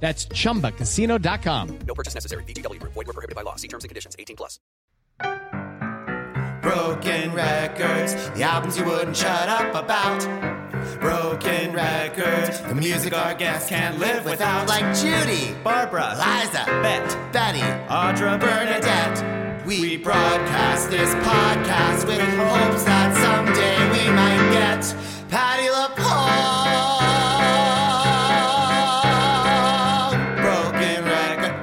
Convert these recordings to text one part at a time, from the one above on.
That's chumbacasino.com. No purchase necessary. VGW Group. Void where prohibited by law. See terms and conditions. 18+. Broken Records, the albums you wouldn't shut up about. Broken Records, the music our guests can't live without. Like Judy, Barbra, Liza, Bette, Betty, Audra, Bernadette. We broadcast this podcast with hopes that someday we might get Patti LuPaul. Broken record.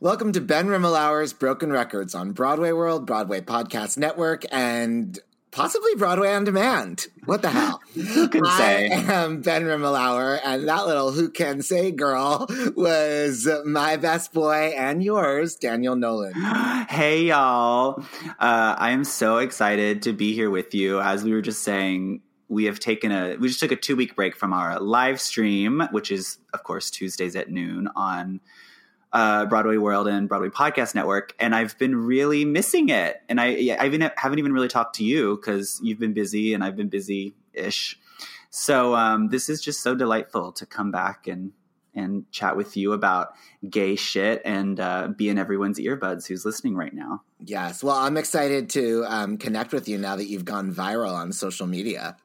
Welcome to Ben Rimmelauer's Broken Records on Broadway World, Broadway Podcast Network, and possibly Broadway On Demand. What the hell? Who can say? I am Ben Rimmelauer, and that little who can say girl was my best boy and yours, Daniel Nolan. Hey, y'all. I am so excited to be here with you. As we were just saying, we just took a 2-week break from our live stream, which is, of course, Tuesdays at noon on Broadway World and Broadway Podcast Network, and I've been really missing it. And I haven't even really talked to you because you've been busy and I've been busy-ish. So this is just so delightful to come back and chat with you about gay shit and be in everyone's earbuds who's listening right now. Yes. Well, I'm excited to connect with you now that you've gone viral on social media.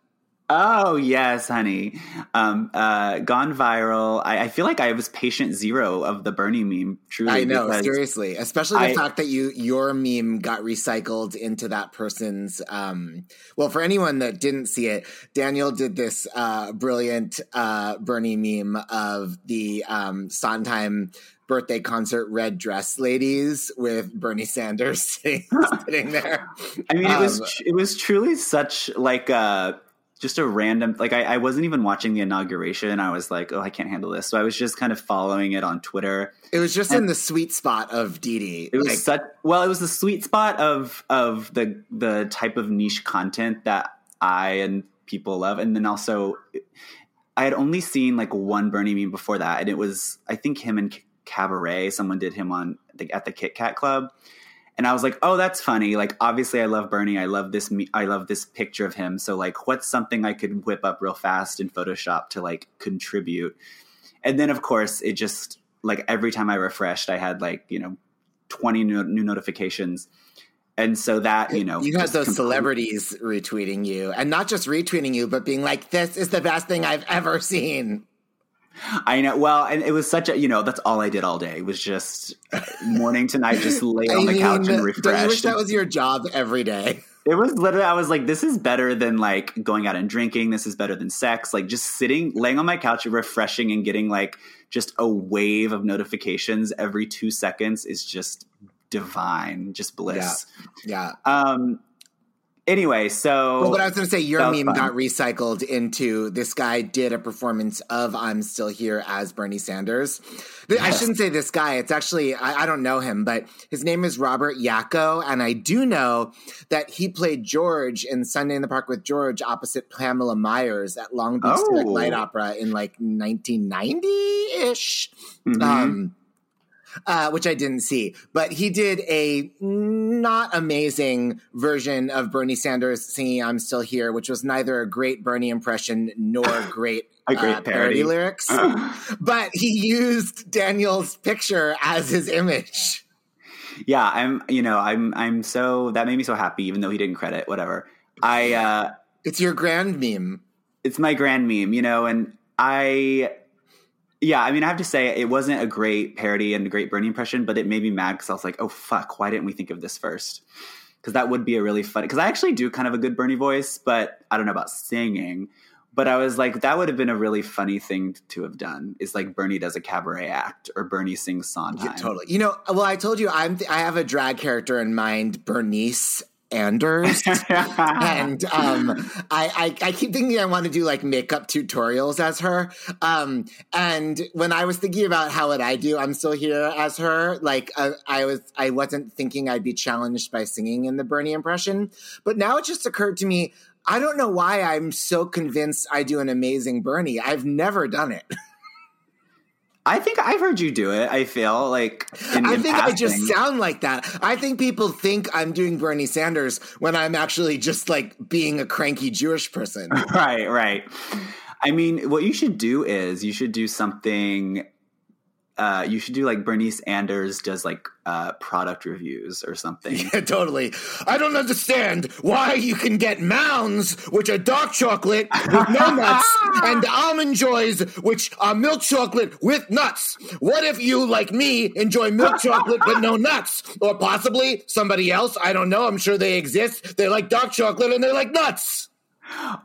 Oh, yes, honey. Gone viral. I feel like I was patient zero of the Bernie meme, truly. I know, seriously. Especially the fact that your meme got recycled into that person's... well, for anyone that didn't see it, Daniel did this brilliant Bernie meme of the Sondheim birthday concert red dress ladies with Bernie Sanders sitting there. I mean, it was truly such like a... Just a random, like I wasn't even watching the inauguration. I was like, oh, I can't handle this. So I was just kind of following it on Twitter. It was just in the sweet spot of Dee Dee. It was like, it was the sweet spot of the type of niche content that I and people love. And then also I had only seen like one Bernie meme before that. And it was, I think him and Cabaret, someone did him on at the Kit Kat Club. And I was like, oh, that's funny. Like, obviously I love Bernie. I love this picture of him. So like, what's something I could whip up real fast in Photoshop to like contribute? And then of course it just like, every time I refreshed, I had like, you know, 20 new notifications. And so that, you know, you had those celebrities retweeting you and not just retweeting you, but being like, this is the best thing I've ever seen. I know. Well, and it was such a, you know, that's all I did all day was just morning to night, just lay on the couch and refresh. I wish that was your job every day. It was literally, I was like, this is better than like going out and drinking. This is better than sex. Like just laying on my couch and refreshing and getting like just a wave of notifications every 2 seconds is just divine, just bliss. Yeah. Anyway, so... Well, but I was going to say, your meme got recycled into this guy did a performance of I'm Still Here as Bernie Sanders. Yes. I shouldn't say this guy. It's actually, I don't know him, but his name is Robert Yakko. And I do know that he played George in Sunday in the Park with George opposite Pamela Myers at Long Beach Street Light Opera in like 1990-ish. Mm-hmm. Which I didn't see, but he did a not amazing version of Bernie Sanders singing "I'm Still Here," which was neither a great Bernie impression nor great parody lyrics. But he used Daniel's picture as his image. Yeah, I'm so that made me so happy, even though he didn't credit whatever. It's your grand meme. It's my grand meme, you know, and I have to say it wasn't a great parody and a great Bernie impression, but it made me mad because I was like, oh, fuck, why didn't we think of this first? Because that would be a really fun – because I actually do kind of a good Bernie voice, but I don't know about singing. But I was like, that would have been a really funny thing to have done is like Bernie does a cabaret act or Bernie sings Sondheim. Yeah, totally. You know, well, I told you I have a drag character in mind, Bernice Anders. And I keep thinking I want to do like makeup tutorials as her. And when I was thinking about how would I do, I'm still here as her. Like I wasn't thinking I'd be challenged by singing in the Bernie impression. But now it just occurred to me, I don't know why I'm so convinced I do an amazing Bernie. I've never done it. I think I've heard you do it. I feel like I just sound like that. I think people think I'm doing Bernie Sanders when I'm actually just like being a cranky Jewish person. Right, right. I mean, what you should do is you should do something. You should do like Bernie Sanders does like product reviews or something. Yeah, totally. I don't understand why you can get Mounds, which are dark chocolate with no nuts, and Almond Joys, which are milk chocolate with nuts. What if you, like me, enjoy milk chocolate but no nuts? Or possibly somebody else. I don't know. I'm sure they exist. They like dark chocolate and they like nuts.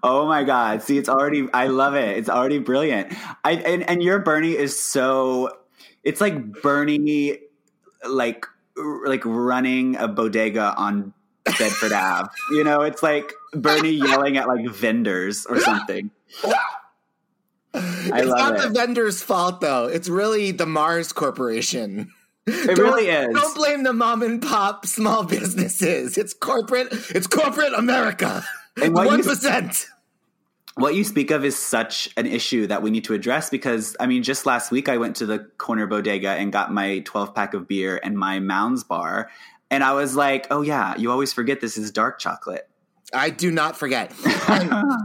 Oh my God. See, it's already – I love it. It's already brilliant. And your Bernie is so – it's like Bernie, like running a bodega on Bedford Ave. You know, it's like Bernie yelling at like vendors or something. It's not the vendors' fault though. It's really the Mars Corporation. It really is. Don't blame the mom and pop small businesses. It's corporate America. 1%. What you speak of is such an issue that we need to address because, I mean, just last week I went to the corner bodega and got my 12-pack of beer and my Mounds bar. And I was like, oh, yeah, you always forget this is dark chocolate. I do not forget.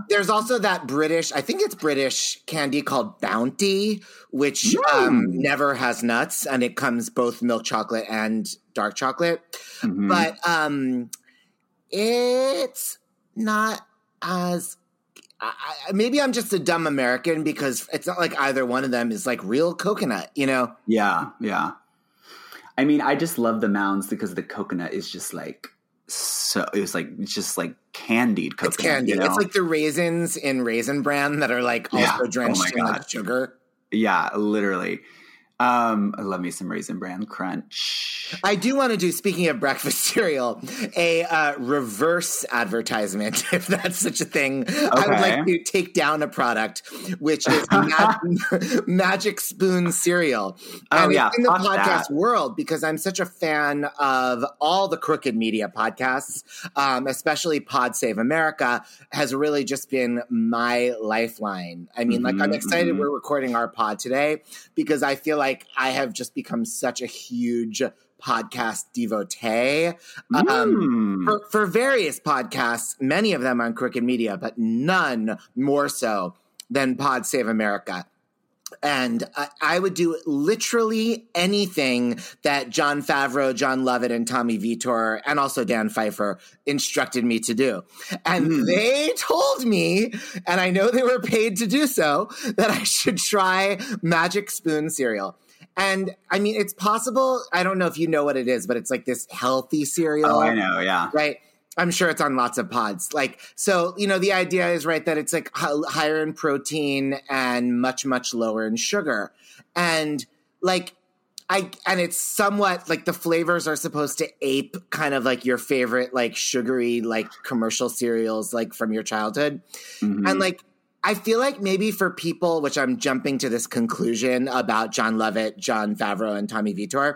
There's also that British – I think it's British candy called Bounty, which never has nuts. And it comes both milk chocolate and dark chocolate. Mm-hmm. But it's not as – maybe I'm just a dumb American because it's not like either one of them is like real coconut, you know? Yeah, yeah. I mean, I just love the Mounds because the coconut is just like so. It was like it's just like candied coconut. It's candy. You know? It's like the raisins in Raisin Bran that are like also drenched in like sugar. Yeah, literally. I love me some Raisin Bran crunch. I do want to do, speaking of breakfast cereal, a reverse advertisement, if that's such a thing. Okay. I would like to take down a product, which is Magic Spoon Cereal. Oh, and yeah. It's in the podcast world, because I'm such a fan of all the Crooked Media podcasts, especially Pod Save America, has really just been my lifeline. I mean, like, I'm excited we're recording our pod today because I feel like I have just become such a huge podcast devotee for various podcasts, many of them on Crooked Media, but none more so than Pod Save America. And I would do literally anything that Jon Favreau, John Lovett, and Tommy Vitor, and also Dan Pfeiffer instructed me to do. And they told me, and I know they were paid to do so, that I should try Magic Spoon Cereal. And, I mean, it's possible. I don't know if you know what it is, but it's like this healthy cereal. Oh, I know, yeah. Right? I'm sure it's on lots of pods. Like, so, you know, the idea is, right, that it's like higher in protein and much, much lower in sugar. And like, it's somewhat like the flavors are supposed to ape kind of like your favorite, like sugary, like commercial cereals, like from your childhood. Mm-hmm. And like, I feel like maybe for people, which I'm jumping to this conclusion about John Lovett, Jon Favreau, and Tommy Vitor,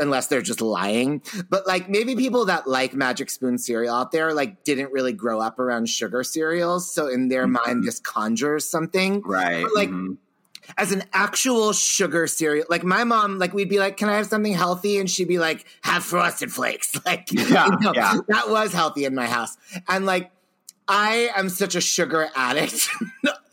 unless they're just lying. But like maybe people that like Magic Spoon cereal out there like didn't really grow up around sugar cereals. So in their mind, this conjures something. Right. But like as an actual sugar cereal, like my mom, like we'd be like, can I have something healthy? And she'd be like, have Frosted Flakes. Like that was healthy in my house. And like, I am such a sugar addict,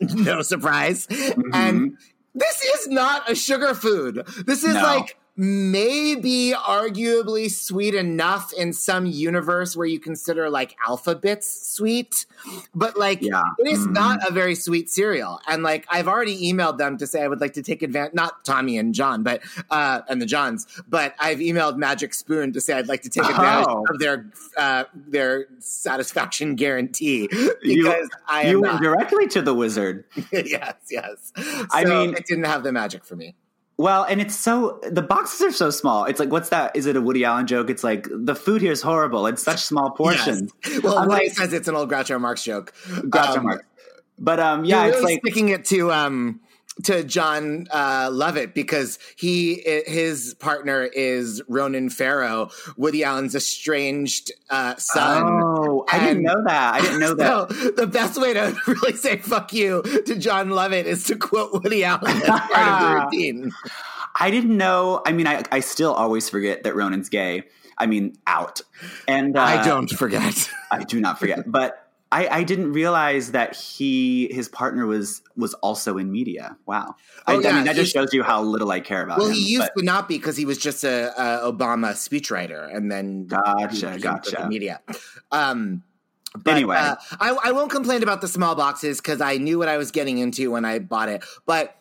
no surprise. Mm-hmm. And this is not a sugar food. This is like maybe arguably sweet enough in some universe where you consider like alphabets sweet, but like it is not a very sweet cereal. And like, I've already emailed them to say I would like to take advantage, not Tommy and John, but, and the Johns, but I've emailed Magic Spoon to say I'd like to take advantage of their satisfaction guarantee because you went directly to the wizard. Yes. So I mean, it didn't have the magic for me. Well, and it's so, the boxes are so small. It's like, what's that? Is it a Woody Allen joke? It's like, the food here is horrible. It's such small portions. Yes. Well, Woody says it's an old Groucho Marx joke. Groucho Marx. But it's really like sticking it to John Lovett because his partner is Ronan Farrow, Woody Allen's estranged son. Oh, and I didn't know that. So the best way to really say fuck you to John Lovett is to quote Woody Allen as part of the routine. I didn't know. I mean, I still always forget that Ronan's gay. I mean, out. And I don't forget. I do not forget. But I didn't realize that his partner was also in media. Wow. I mean, that just shows you how little I care about him. Well, he used to not be because he was just a Obama speechwriter and then gotcha. The media. But anyway, I won't complain about the small boxes because I knew what I was getting into when I bought it. But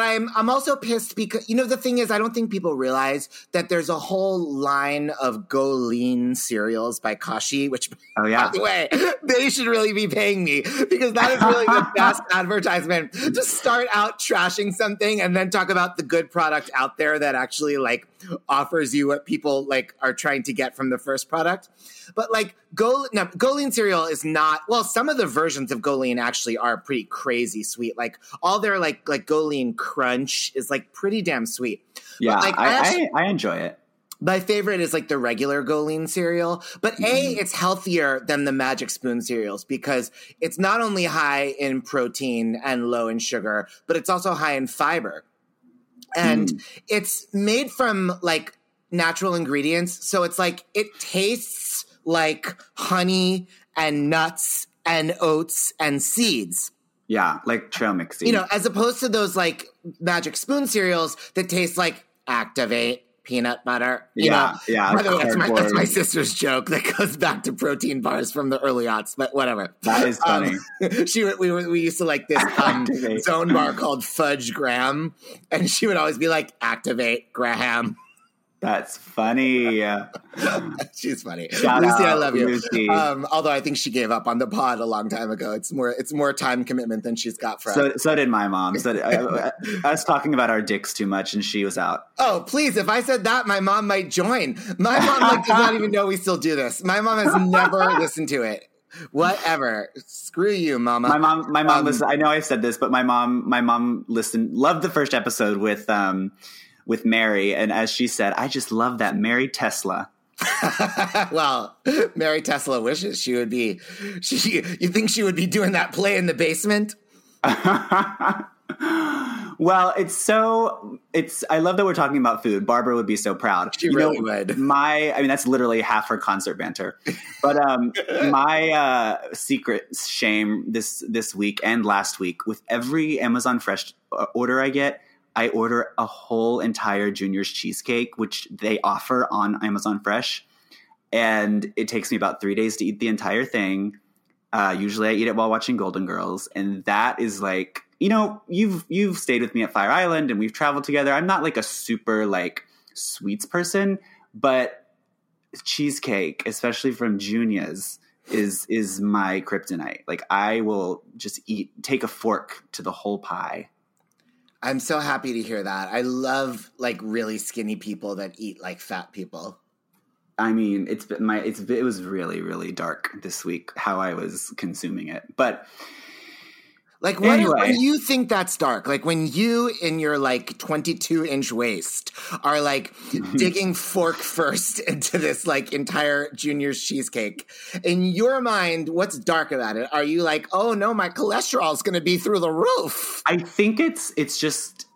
I'm also pissed because, you know, the thing is, I don't think people realize that there's a whole line of GoLean cereals by Kashi, which, by the way, they should really be paying me because that is really the best advertisement. Just start out trashing something and then talk about the good product out there that actually, like, offers you what people, like, are trying to get from the first product. But, like, GoLean cereal is not – well, some of the versions of GoLean actually are pretty crazy sweet. Like, all their, like GoLean Crunch is, like, pretty damn sweet. Yeah, but, like, I enjoy it. My favorite is, like, the regular GoLean cereal. But, it's healthier than the Magic Spoon cereals because it's not only high in protein and low in sugar, but it's also high in fiber. And it's made from, like, natural ingredients. So it's, like, it tastes like honey and nuts and oats and seeds. Yeah, like trail mix seeds. You know, as opposed to those, like, Magic Spoon cereals that taste like Activate peanut butter. You know? By the way, that's my sister's joke that goes back to protein bars from the early aughts, but whatever. That is funny. We used to like this zone bar called Fudge Graham, and she would always be like, Activate Graham. That's funny. She's funny. Lucy, I love you. Lucy. Although I think she gave up on the pod a long time ago. It's more time commitment than she's got for us. So did my mom. So did, I was talking about our dicks too much and she was out. Oh, please. If I said that, my mom might join. My mom does not even know we still do this. My mom has never listened to it. Whatever. Screw you, mama. My mom listened. I know I've said this, but my mom listened, loved the first episode with Mary, and as she said, I just love that Mary Tesla. Well, Mary Tesla wishes she would be. You think she would be doing that play in the basement? Well, I love that we're talking about food. Barbra would be so proud. She really would. I mean, that's literally half her concert banter. But my secret shame this week and last week, with every Amazon Fresh order I get, I order a whole entire Junior's cheesecake, which they offer on Amazon Fresh. And it takes me about 3 days to eat the entire thing. Usually I eat it while watching Golden Girls. And that is like, you know, you've stayed with me at Fire Island and we've traveled together. I'm not like a super like sweets person, but cheesecake, especially from Junior's, is my kryptonite. Like I will just take a fork to the whole pie. I'm so happy to hear that. I love like really skinny people that eat like fat people. I mean, it was really, really dark this week how I was consuming it. But like when you think that's dark, like when you in your like 22-inch waist are like digging fork first into this like entire Junior's cheesecake, in your mind, what's dark about it? Are you like, oh no, my cholesterol's going to be through the roof? I think it's just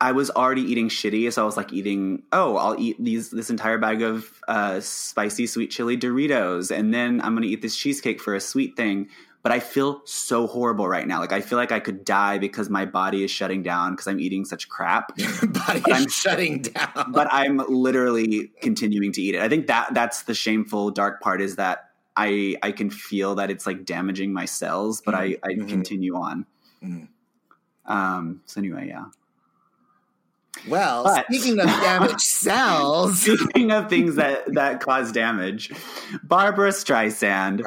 I was already eating shitty, so I was like eating. Oh, I'll eat this entire bag of spicy sweet chili Doritos, and then I'm going to eat this cheesecake for a sweet thing. But I feel so horrible right now. Like, I feel like I could die because my body is shutting down because I'm eating such crap. Your body is shutting down. But I'm literally continuing to eat it. I think that's the shameful, dark part, is that I can feel that it's, like, damaging my cells, but I continue on. So anyway, yeah. Well, but, speaking of damaged cells. Speaking of things that cause damage, Barbra Streisand.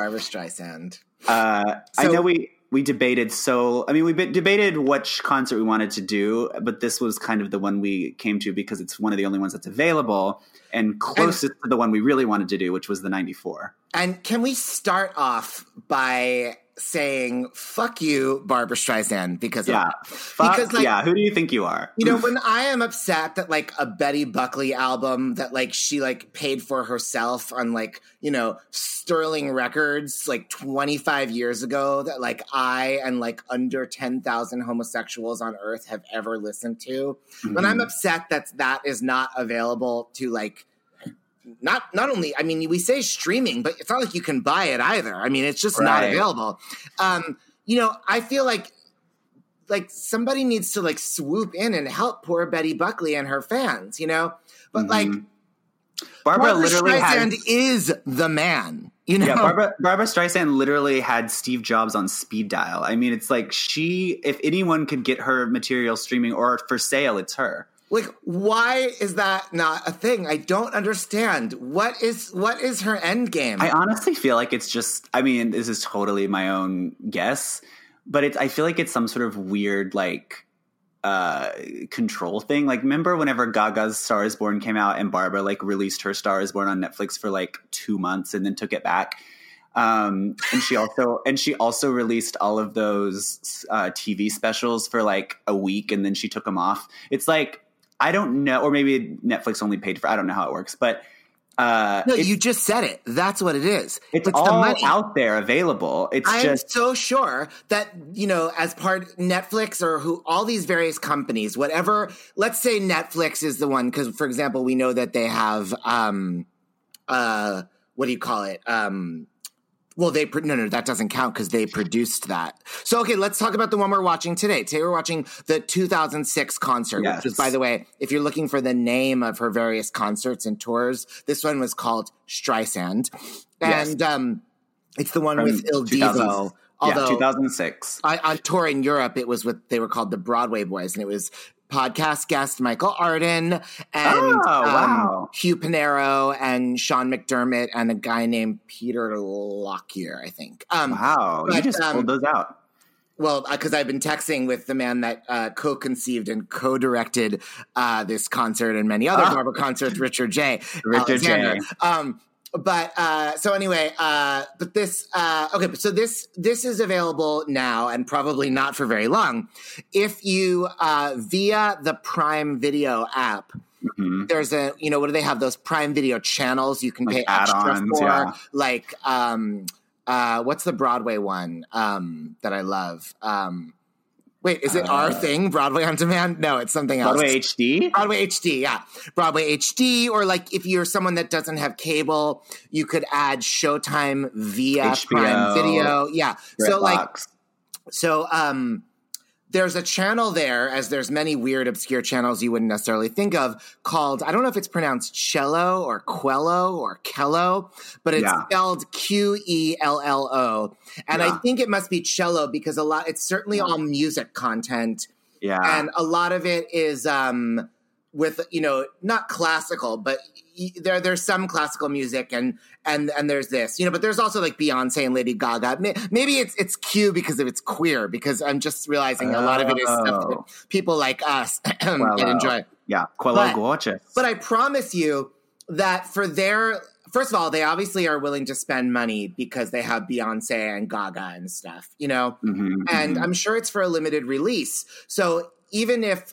So, I know we debated we debated which concert we wanted to do, but this was kind of the one we came to because it's one of the only ones that's available and closest to the one we really wanted to do, which was the 94. And can we start off by saying, fuck you, Barbra Streisand, because of that. Who do you think you are? You know, when I am upset that, like, a Betty Buckley album that, like, she, like, paid for herself on, like, you know, Sterling Records, like, 25 years ago that, like, I and, like, under 10,000 homosexuals on Earth have ever listened to. Mm-hmm. When I'm upset that is not available to, like, Not only, I mean, we say streaming, but it's not like you can buy it either. I mean, it's just not available. You know, I feel like somebody needs to, like, swoop in and help poor Betty Buckley and her fans, you know? But like, Barbra literally Streisand is the man, you know? Yeah, Barbra Streisand literally had Steve Jobs on speed dial. I mean, it's like if anyone could get her material streaming or for sale, it's her. Like, why is that not a thing? I don't understand. What is her end game? I honestly feel like it's just, I mean, this is totally my own guess, but I feel like it's some sort of weird, like, control thing. Like, remember whenever Gaga's Star is Born came out and Barbra, like, released her Star is Born on Netflix for, like, 2 months and then took it back? And she also released all of those TV specials for, like, a week and then she took them off. It's like, I don't know, or maybe Netflix only paid for. I don't know how it works, but no, you just said it. That's what it is. It's all the money out there available. I'm so sure that, you know, as part Netflix or all these various companies, whatever. Let's say Netflix is the one because, for example, we know that they have what do you call it? Well, they that doesn't count because they produced that. So, okay, let's talk about the one we're watching today. Today we're watching the 2006 concert, yes. Which was, by the way, if you're looking for the name of her various concerts and tours, this one was called Streisand. And it's the one with Il Divo. Although, 2006. On tour in Europe, it was what they were called the Broadway Boys, and it was podcast guest Michael Arden and Hugh Panero and Sean McDermott and a guy named Peter Lockyer, I think. You just pulled those out. Well, because I've been texting with the man that co-conceived and co-directed this concert and many other Barbra concerts, Richard J. Alexander. This is available now and probably not for very long. If you, via the Prime Video app, there's what do they have? Those Prime Video channels you can pay extra for, like, what's the Broadway one, that I love? Wait, is it our thing, Broadway On Demand? No, it's something else. Broadway HD? Broadway HD, yeah. Broadway HD, or, like, if you're someone that doesn't have cable, you could add Showtime via HBO, Prime Video. Yeah. So there's a channel there, as there's many weird, obscure channels you wouldn't necessarily think of, called, I don't know if it's pronounced Cello or Quello or Kello, but it's spelled Quello. And I think it must be cello because it's certainly all music content. Yeah. And a lot of it is with, you know, not classical, but there's some classical music and there's this, you know, but there's also, like, Beyonce and Lady Gaga. Maybe it's Q because of it's queer, because I'm just realizing a lot of it is stuff that people like us can enjoy. Yeah. Quello gorgeous. But I promise you that for their, first of all, they obviously are willing to spend money because they have Beyonce and Gaga and stuff, you know, and I'm sure it's for a limited release. So even if,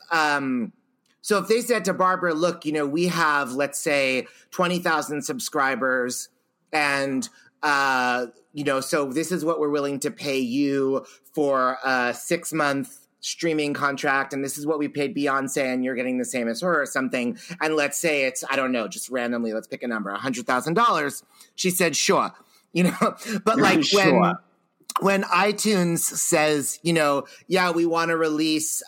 so if they said to Barbra, look, you know, we have, let's say, 20,000 subscribers and, you know, so this is what we're willing to pay you for a 6-month streaming contract. And this is what we paid Beyonce and you're getting the same as her or something. And let's say it's, I don't know, just randomly, let's pick a number, $100,000. She said, sure, you know, but like when when iTunes says, you know, yeah, we want to release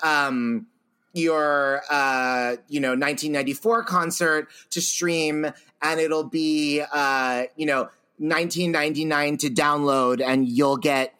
your, 1994 concert to stream, and it'll be, $19.99 to download, and you'll get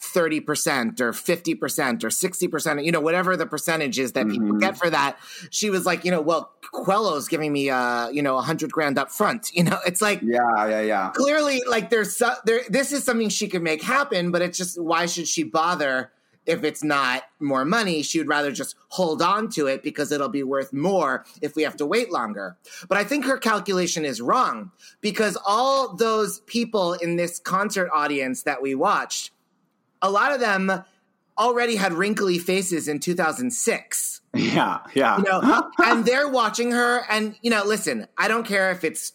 30% or 50% or 60%, whatever the percentage is that people get for that. She was like, well, Quello's giving me, $100,000 up front. It's like, yeah. Clearly, like this is something she could make happen, but it's just, why should she bother if it's not more money? She would rather just hold on to it because it'll be worth more if we have to wait longer. But I think her calculation is wrong, because all those people in this concert audience that we watched, a lot of them already had wrinkly faces in 2006. Yeah. And they're watching her. And, listen, I don't care if it's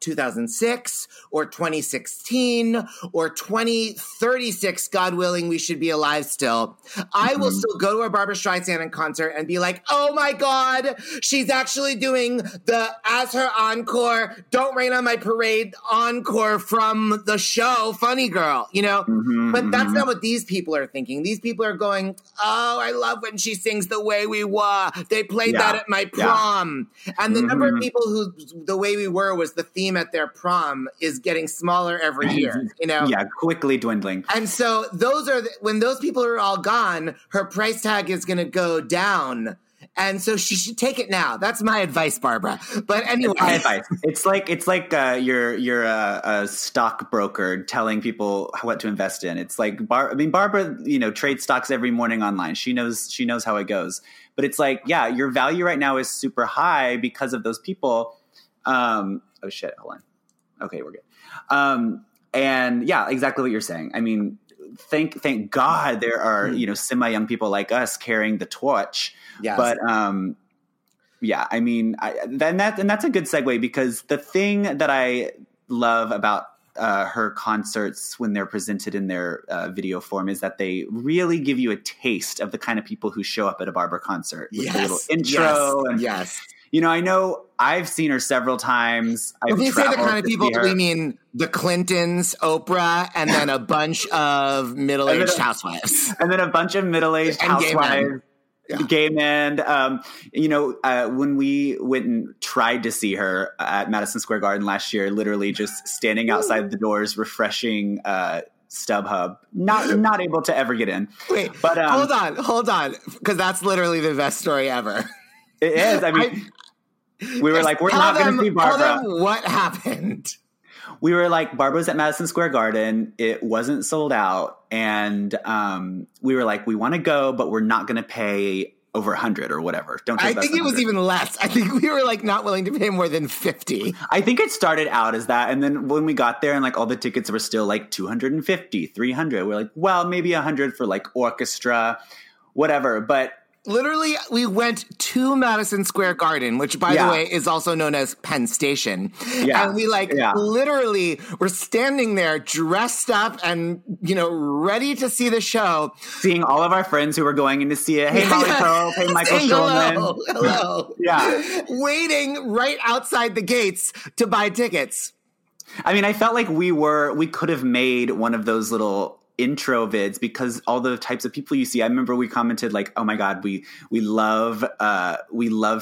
2006 or 2016 or 2036, God willing, we should be alive still. I will still go to a Barbra Streisand concert and be like, oh my God, she's actually doing the as her encore, Don't Rain on My Parade encore from the show Funny Girl, But that's not what these people are thinking. These people are going, oh, I love when she sings The Way We Were. They played that at my prom. And the number of people who The Way We Were was the theme at their prom is getting smaller every year, Yeah, quickly dwindling. And so when those people are all gone, her price tag is going to go down. And so she should take it now. That's my advice, Barbra. But anyway, it's like you're a stockbroker telling people what to invest in. It's like Barbra, trades stocks every morning online. She knows how it goes. But it's like, yeah, your value right now is super high because of those people. Oh shit, hold on. Okay, we're good. And yeah, exactly what you're saying. I mean, thank God there are, semi-young people like us carrying the torch. Yes. But yeah, I mean, that's a good segue, because the thing that I love about her concerts when they're presented in their video form is that they really give you a taste of the kind of people who show up at a Barbra concert with a little intro. Yes. I know I've seen her several times. If we say the kind of people, we mean the Clintons, Oprah, and then a bunch of middle-aged housewives. And then a bunch of middle-aged housewives. Gay men. When we went and tried to see her at Madison Square Garden last year, literally just standing outside the doors, refreshing StubHub, not able to ever get in. Wait, but hold on, because that's literally the best story ever. It is. I mean, we were like, we're not going to see Barbra. Tell them what happened. We were like, Barbara's at Madison Square Garden. It wasn't sold out. And we were like, we want to go, but we're not going to pay over 100 or whatever. I think it was even less. I think we were like not willing to pay more than 50. I think it started out as that. And then when we got there and like all the tickets were still like 250, 300, we're like, well, maybe 100 for like orchestra, whatever. But literally, we went to Madison Square Garden, which, by the way, is also known as Penn Station. Yeah. And we, literally were standing there dressed up and, ready to see the show. Seeing all of our friends who were going in to see it. Hey, Molly Pearl. Hey, Michael Shulman. Hello. Yeah. Waiting right outside the gates to buy tickets. I mean, I felt like we could have made one of those little intro vids, because all the types of people you see, I remember we commented like, oh my God, we love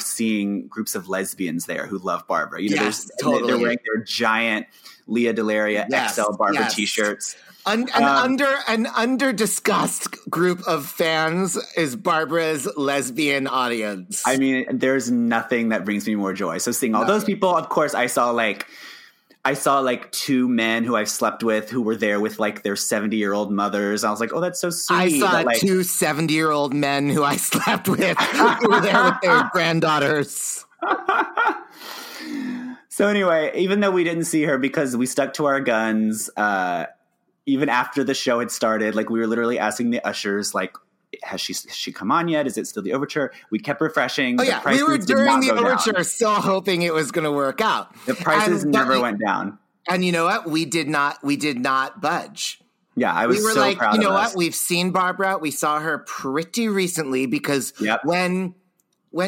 seeing groups of lesbians there who love Barbra. They're wearing their giant Leah Delaria XL Barbra t-shirts. An under-discussed group of fans is Barbara's lesbian audience. I mean, there's nothing that brings me more joy. So seeing all those people, of course, I saw two men who I've slept with who were there with like their 70-year-old mothers. I was like, oh, that's so sweet. I saw two 70-year-old men who I slept with who were there with their granddaughters. So anyway, even though we didn't see her because we stuck to our guns, even after the show had started, like we were literally asking the ushers, like, has she come on yet? Is it still the overture? We kept refreshing. Oh, yeah. We were during the overture still hoping it was going to work out. The prices never went down. And you know what? We did not budge. Yeah, I was so proud of us. We were like, you know what? We've seen Barbra. We saw her pretty recently, because when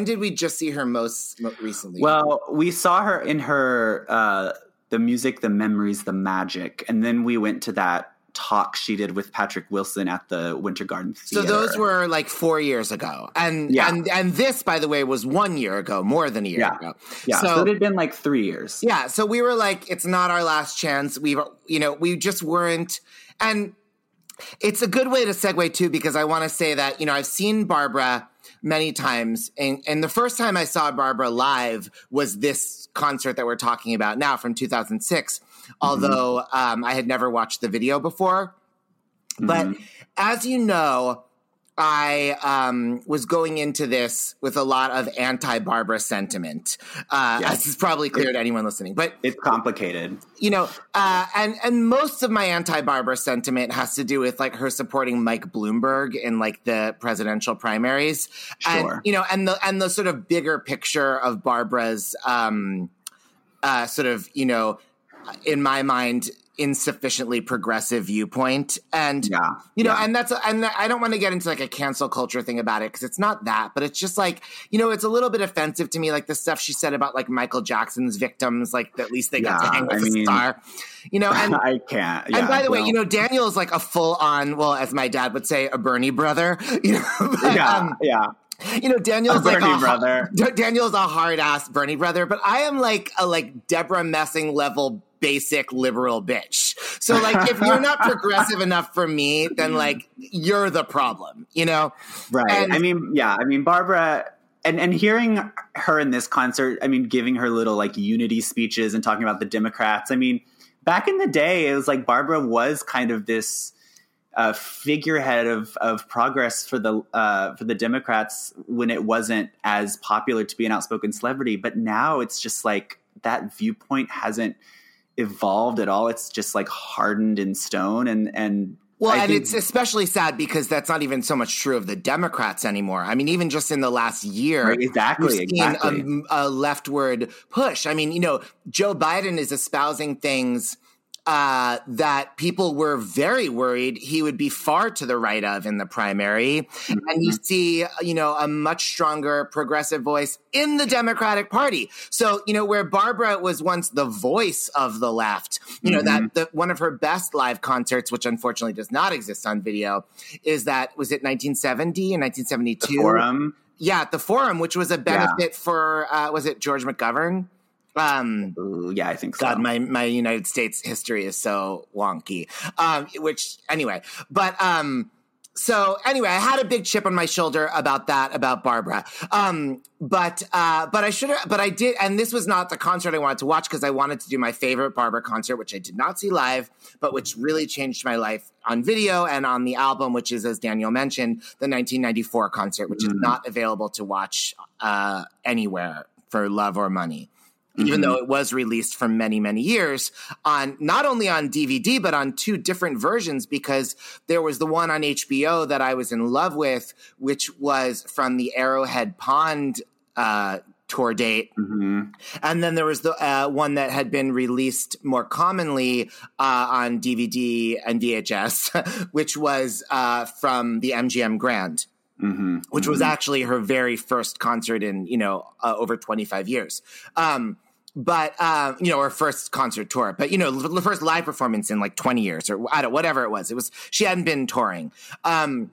did we just see her most recently? Well, we saw her in her The Music, The Memories, The Magic. And then we went to that talk she did with Patrick Wilson at the Winter Garden Theater. So those were like 4 years ago. And and this, by the way, was 1 year ago, more than a year ago. Yeah, so it had been like 3 years. Yeah, so we were like, it's not our last chance. We just weren't. And it's a good way to segue, too, because I want to say that, I've seen Barbra many times. And the first time I saw Barbra live was this concert that we're talking about now from 2006. Although I had never watched the video before. But as you know, I was going into this with a lot of anti-Barbra sentiment. As is probably clear to anyone listening. But it's complicated. And most of my anti-Barbra sentiment has to do with her supporting Mike Bloomberg in the presidential primaries. Sure. And, and the sort of bigger picture of Barbra's in my mind, insufficiently progressive viewpoint. And, and I don't want to get into a cancel culture thing about it because it's not that, but it's just it's a little bit offensive to me. The stuff she said about Michael Jackson's victims, at least they got to hang with a star, and I can't. Yeah, and by the way, Daniel is a full on, well, as my dad would say, a Bernie brother, but, Daniel's Daniel's a hard ass Bernie brother, but I am a Deborah Messing level basic liberal bitch. So if you're not progressive enough for me, then you're the problem, Right. And, Barbra and hearing her in this concert, giving her little unity speeches and talking about the Democrats. Back in the day, it was Barbra was kind of this figurehead of progress for the Democrats when it wasn't as popular to be an outspoken celebrity. But now it's just that viewpoint hasn't evolved at all. It's just hardened in stone. And it's especially sad because that's not even so much true of the Democrats anymore. Even just in the last year, right, exactly. A leftward push. Joe Biden is espousing things that people were very worried he would be far to the right of in the primary. And you see, a much stronger progressive voice in the Democratic Party. So, where Barbra was once the voice of the left, one of her best live concerts, which unfortunately does not exist on video, was it 1970 and 1972? The Forum? Yeah, at the Forum, which was a benefit for, was it George McGovern? I think so. God, my United States history is so wonky. Anyway, I had a big chip on my shoulder about Barbra. I did, and this was not the concert I wanted to watch because I wanted to do my favorite Barbra concert, which I did not see live, but which really changed my life on video and on the album, which is, as Daniel mentioned, the 1994 concert, which is not available to watch anywhere for love or money. Even though it was released for many, many years on not only on DVD, but on two different versions, because there was the one on HBO that I was in love with, which was from the Arrowhead Pond tour date. And then there was the one that had been released more commonly on DVD and VHS, which was from the MGM Grand. Which was actually her very first concert in, over 25 years. Her first concert tour, but, the first live performance in 20 years or whatever it was. It was, she hadn't been touring. And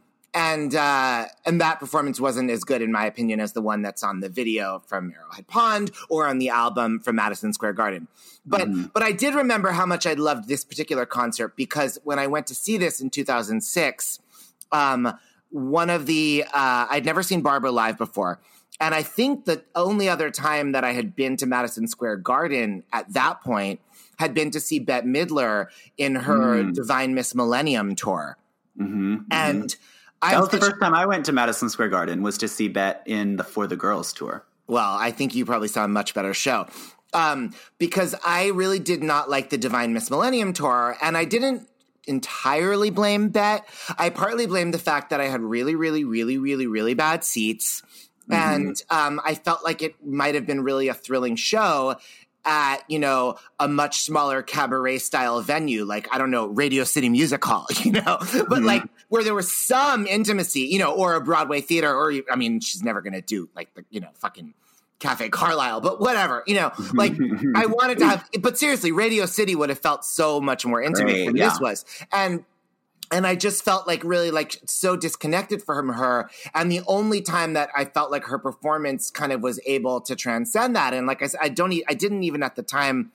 that performance wasn't as good, in my opinion, as the one that's on the video from Arrowhead Pond or on the album from Madison Square Garden. But I did remember how much I loved this particular concert because when I went to see this in 2006, one of the I'd never seen Barbra live before. And I think the only other time that I had been to Madison Square Garden at that point had been to see Bette Midler in her Divine Miss Millennium tour. That was the first time I went to Madison Square Garden was to see Bette in the For the Girls tour. Well, I think you probably saw a much better show. Because I really did not like the Divine Miss Millennium tour. And I didn't entirely blame Bette. I partly blame the fact that I had really, really, really, really, really bad seats. And I felt like it might have been really a thrilling show at, a much smaller cabaret style venue, Radio City Music Hall, but where there was some intimacy, or a Broadway theater, or, she's never going to do fucking Cafe Carlisle, but whatever, I wanted to have, but seriously, Radio City would have felt so much more intimate than this was. And And I just felt like really like so disconnected from her. And the only time that I felt like her performance kind of was able to transcend that. And like I said, I didn't even at the time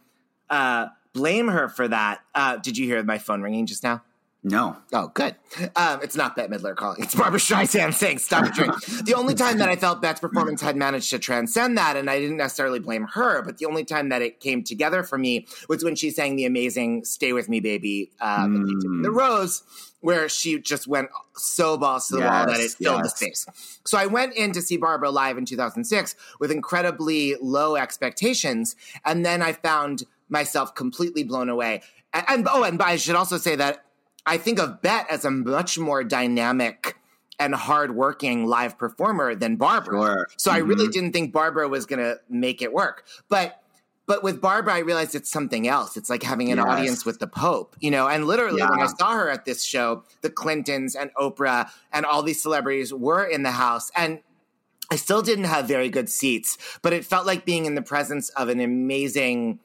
blame her for that. Did you hear my phone ringing just now? No. Oh, good. It's not Bette Midler calling. It's Barbra Streisand saying, stop the drink. The only time that I felt Bette's performance had managed to transcend that, and I didn't necessarily blame her, but the only time that it came together for me was when she sang the amazing Stay With Me, Baby, The Rose, where she just went so balls to the wall that it filled the space. So I went in to see Barbra live in 2006 with incredibly low expectations, and then I found myself completely blown away. And I should also say that I think of Bette as a much more dynamic and hardworking live performer than Barbra. Sure. So I really didn't think Barbra was going to make it work. But with Barbra, I realized it's something else. It's like having an audience with the Pope, you know? And literally when I saw her at this show, the Clintons and Oprah and all these celebrities were in the house. And I still didn't have very good seats, but it felt like being in the presence of an amazing,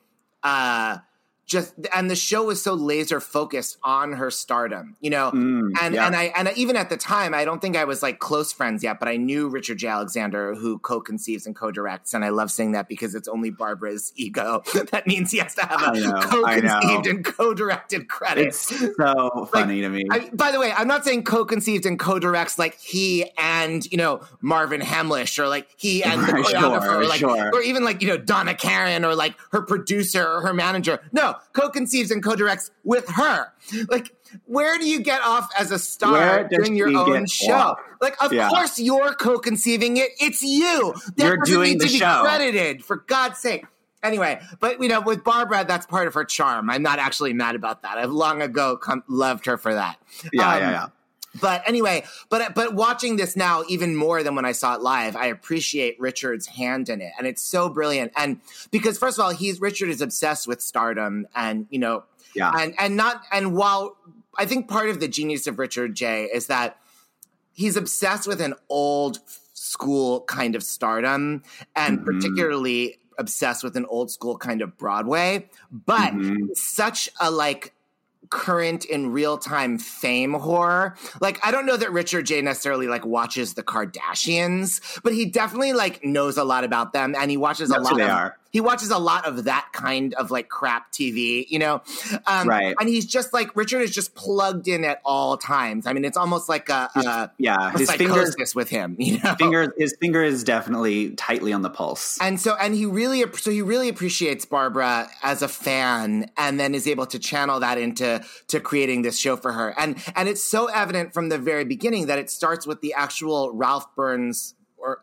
and the show was so laser focused on her stardom, you know, and even at the time, I don't think I was like close friends yet, but I knew Richard J. Alexander, who co-conceives and co-directs. And I love saying that because it's only Barbara's ego. That means he has to have co-conceived and co-directed credits. It's so funny to me. By the way, I'm not saying co-conceived and co-directs like he and, you know, Marvin Hamlish or like he and the choreographer or even like, you know, Donna Karan or like her producer or her manager. No. Co-conceives and co-directs with her. Like, where do you get off as a star doing your own show? Like, of course you're co-conceiving it. It's you. You're doing the show. That doesn't need to be credited, for God's sake. Anyway, but, you know, with Barbra, that's part of her charm. I'm not actually mad about that. I've long ago loved her for that. But anyway, but watching this now even more than when I saw it live, I appreciate Richard's hand in it. And it's so brilliant. And because first of all, Richard is obsessed with stardom and, you know, and while I think part of the genius of Richard J is that he's obsessed with an old school kind of stardom and particularly obsessed with an old school kind of Broadway, but such a like, current in real time fame horror. Like, I don't know that Richard J necessarily like watches the Kardashians, but he definitely like knows a lot about them, and he watches he watches a lot of that kind of like crap TV, you know? And he's just like, Richard is just plugged in at all times. I mean, it's almost like a his psychosis with him, you know? His finger is definitely tightly on the pulse. And so, he really appreciates Barbra as a fan and then is able to channel that into creating this show for her. And it's so evident from the very beginning that it starts with the actual Ralph Burns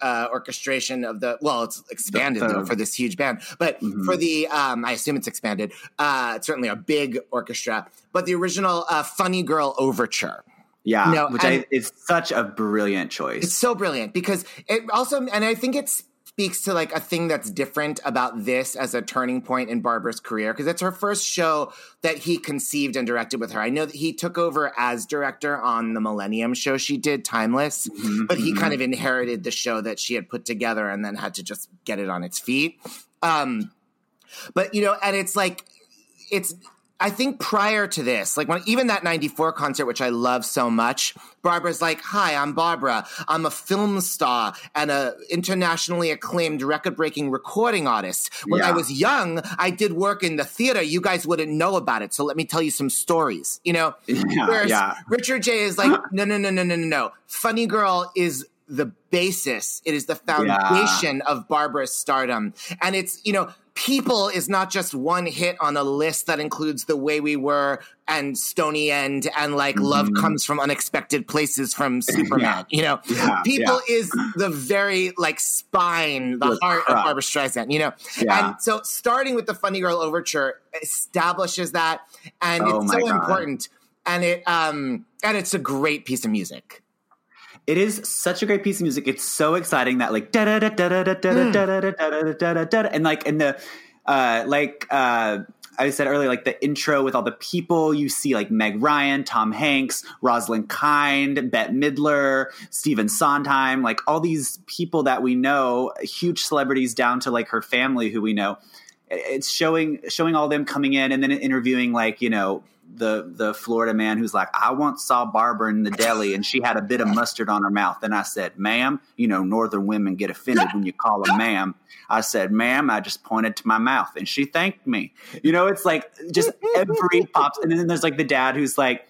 orchestration of it's expanded though for this huge band, but for the I assume it's expanded. It's certainly a big orchestra, but the original Funny Girl Overture. Yeah, no, which it's such a brilliant choice. It's so brilliant because it also, and I think it speaks to like a thing that's different about this as a turning point in Barbara's career, because it's her first show that he conceived and directed with her. I know that he took over as director on the Millennium show she did, Timeless, but he kind of inherited the show that she had put together and then had to just get it on its feet. But, you know, and it's like, I think prior to this, like even that 94 concert, which I love so much, Barbara's like, hi, I'm Barbra. I'm a film star and an internationally acclaimed record-breaking recording artist. When I was young, I did work in the theater. You guys wouldn't know about it, so let me tell you some stories, you know? Whereas Richard J is like, no. Funny Girl is the basis. It is the foundation of Barbara's stardom. And it's, you know, People is not just one hit on a list that includes The Way We Were and Stony End and like Love Comes from Unexpected Places from Superman, you know? People is the very like spine, the heart of Barbra Streisand, you know? And so starting with the Funny Girl Overture establishes that, and it's so important. And it's a great piece of music. It is such a great piece of music. It's so exciting that like da da da da da da da da da da da da, and like in the I said earlier, like the intro with all the people you see, like Meg Ryan, Tom Hanks, Rosalind Kind, Bette Midler, Stephen Sondheim, like all these people that we know, huge celebrities down to like her family who we know. It's showing all them coming in and then interviewing like, you know, the Florida man who's like, I once saw Barbra in the deli and she had a bit of mustard on her mouth. And I said, ma'am, you know, northern women get offended when you call them ma'am. I said, ma'am, I just pointed to my mouth and she thanked me. You know, it's like just every pops. And then there's like the dad who's like,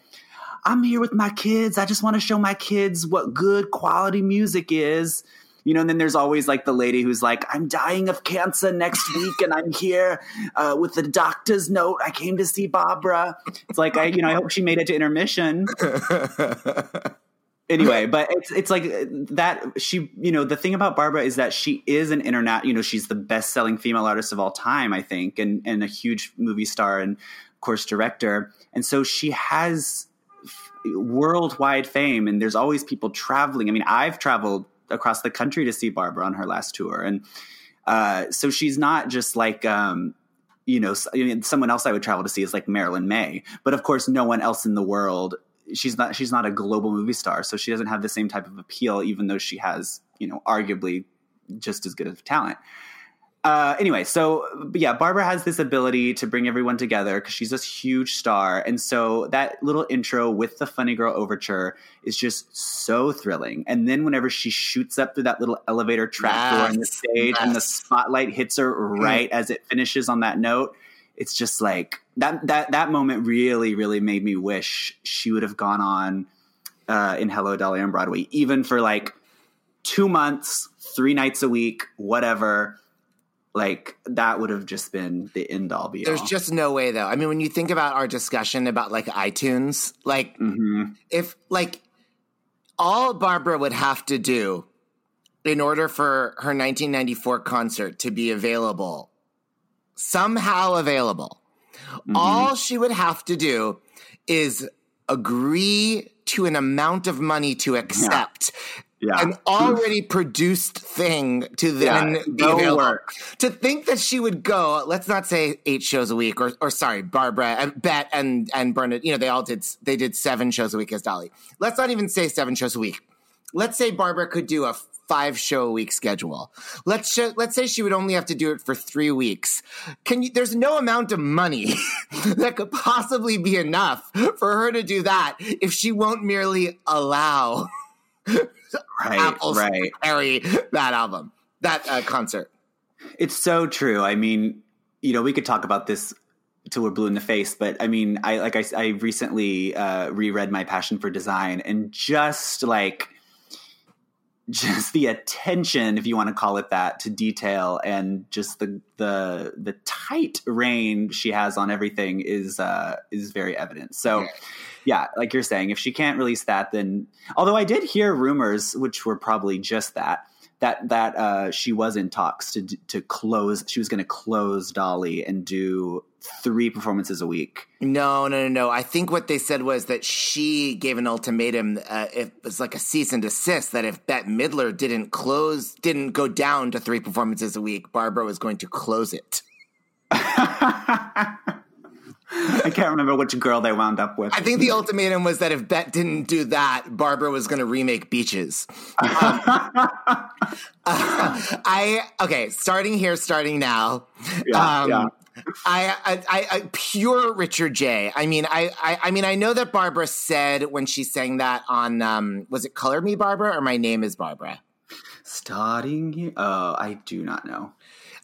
I'm here with my kids. I just want to show my kids what good quality music is. You know, and then there's always like the lady who's like, I'm dying of cancer next week and I'm here with the doctor's note. I came to see Barbra. It's like, I hope she made it to intermission. Anyway, but it's like that she, you know, the thing about Barbra is that she is an internet, you know, she's the best selling female artist of all time, I think, and a huge movie star and of course director. And so she has worldwide fame and there's always people traveling. I mean, I've traveled across the country to see Barbra on her last tour. And so she's not just like, someone else I would travel to see is like Marilyn May. But of course, no one else in the world, she's not a global movie star. So she doesn't have the same type of appeal, even though she has, you know, arguably just as good of talent. Anyway, Barbra has this ability to bring everyone together because she's this huge star. And so that little intro with the Funny Girl Overture is just so thrilling. And then whenever she shoots up through that little elevator trap door on the stage and the spotlight hits her right as it finishes on that note, it's just like that moment really, really made me wish she would have gone on in Hello, Dolly on Broadway, even for like 2 months, 3 nights a week, whatever. Like, that would have just been the end-all, be-all. There's just no way, though. I mean, when you think about our discussion about, like, iTunes, like, if, like, all Barbra would have to do in order for her 1994 concert to be available, somehow available, all she would have to do is agree to an amount of money to accept an already produced thing to then be available. Work. To think that she would go, let's not say 8 shows a week, or Barbra and Bette and Bernard, you know, they did 7 shows a week as Dolly. Let's not even say 7 shows a week. Let's say Barbra could do a 5-show-a-week schedule. Let's say she would only have to do it for 3 weeks. There's no amount of money that could possibly be enough for her to do that if she won't merely allow Apple's to carry that album, that concert. It's so true. I mean, you know, we could talk about this till we're blue in the face, but I mean, I recently reread My Passion for Design, and just the attention, if you want to call it that, to detail, and just the tight rein she has on everything is very evident. So, yeah, like you're saying, if she can't release that, then although I did hear rumors, which were probably just that she was in talks to close. She was going to close Dolly and do 3 performances a week. No. I think what they said was that she gave an ultimatum. It was like a cease and desist that if Bette Midler didn't go down to 3 performances a week, Barbra was going to close it. I can't remember which girl they wound up with. I think the ultimatum was that if Bette didn't do that, Barbra was going to remake Beaches. Starting now. Yeah. I pure Richard J. I mean, I know that Barbra said when she sang that on, was it Color Me Barbra or My Name is Barbra? Starting here. Oh, I do not know.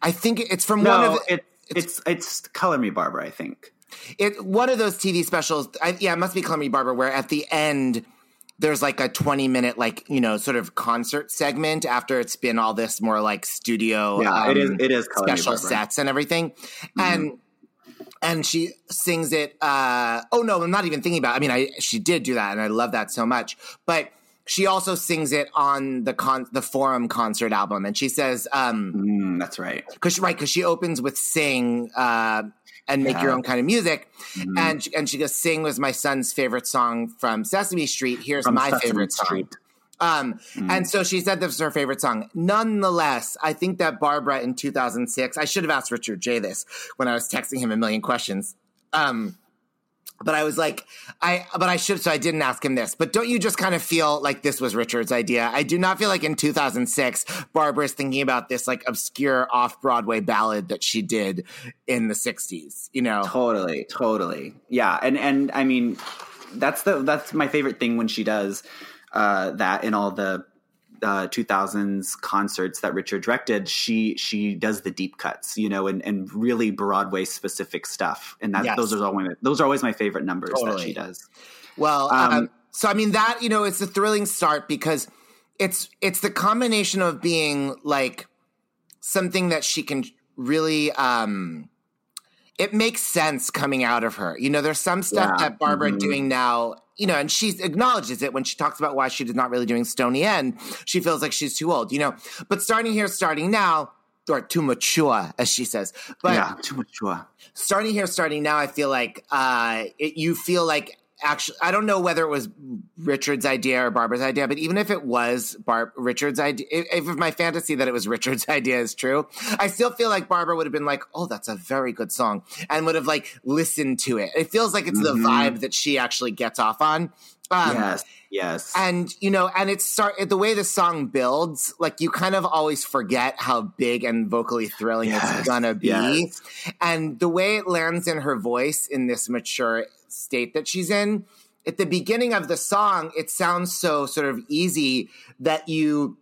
I think it's from one of the, it's Color Me Barbra, I think. It one of those TV specials. It must be Color Me Barbra, where at the end there's like a 20-minute, like, you know, sort of concert segment after it's been all this more like studio, it is special sets and everything, and she sings it. I'm not even thinking about it. I mean, she did do that, and I love that so much, but she also sings it on the Forum concert album, and she says, that's right, because she opens with Sing. And make your own kind of music. Mm-hmm. And she goes, Sing was my son's favorite song from Sesame Street. Here's my favorite song. And so she said this was her favorite song. Nonetheless, I think that Barbra in 2006, I should have asked Richard J. this when I was texting him a million questions. But I was like, I didn't ask him this. But don't you just kind of feel like this was Richard's idea? I do not feel like in 2006, Barbara's thinking about this like obscure off-Broadway ballad that she did in the 60s, you know? Totally. Yeah. And I mean, that's my favorite thing when she does that in all the 2000s concerts that Richard directed, she does the deep cuts, you know, and really Broadway specific stuff. And those are always my favorite numbers that she does. Well, so I mean that, you know, it's a thrilling start because it's the combination of being like something that she can really, it makes sense coming out of her. You know, there's some stuff that Barbra doing now, you know, and she acknowledges it when she talks about why she's not really doing Stony End. She feels like she's too old, you know. But starting now, or too mature, as she says. But yeah, too mature. Starting now, I feel like you feel like actually – I don't know whether it was Richard's idea or Barbara's idea, but even if it was Richard's idea – if my fantasy that it was Richard's idea is true, I still feel like Barbara would have been like, oh, that's a very good song, and would have, like, listened to it. It feels like it's the vibe that she actually gets off on. Yes. And, you know, and the way the song builds, like, you kind of always forget how big and vocally thrilling it's gonna be. Yes. And the way it lands in her voice in this mature state that she's in, at the beginning of the song, it sounds so sort of easy that you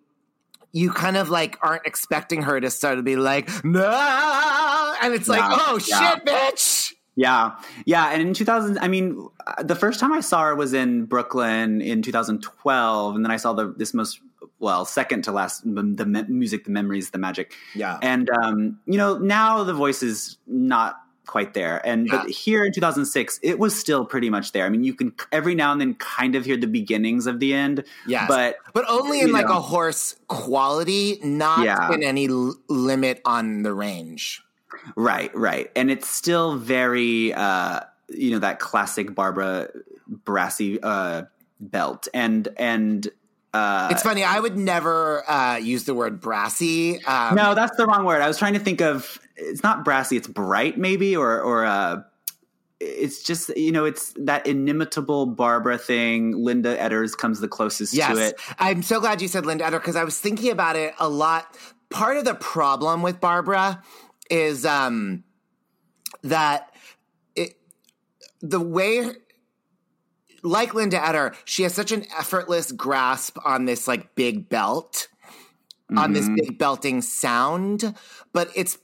kind of like aren't expecting her to start to be like, no, and it's like, oh shit, bitch. Yeah. And in 2000, I mean, the first time I saw her was in Brooklyn in 2012. And then I saw second to last, the music, the memories, the magic. Yeah. And, you know, now the voice is not quite there. And but here in 2006, it was still pretty much there. I mean, you can every now and then kind of hear the beginnings of the end. Yeah. But only in like a hoarse quality, not in any limit on the range. Right. And it's still very, you know, that classic Barbra brassy belt. And it's funny. I would never use the word brassy. No, that's the wrong word. I was trying to think of – it's not brassy. It's bright maybe or it's just, you know, it's that inimitable Barbra thing. Linda Edders comes the closest to it. I'm so glad you said Linda Edders because I was thinking about it a lot. Part of the problem with Barbra – is the way, like Linda Etter, she has such an effortless grasp on this like big belt, on this big belting sound, but it's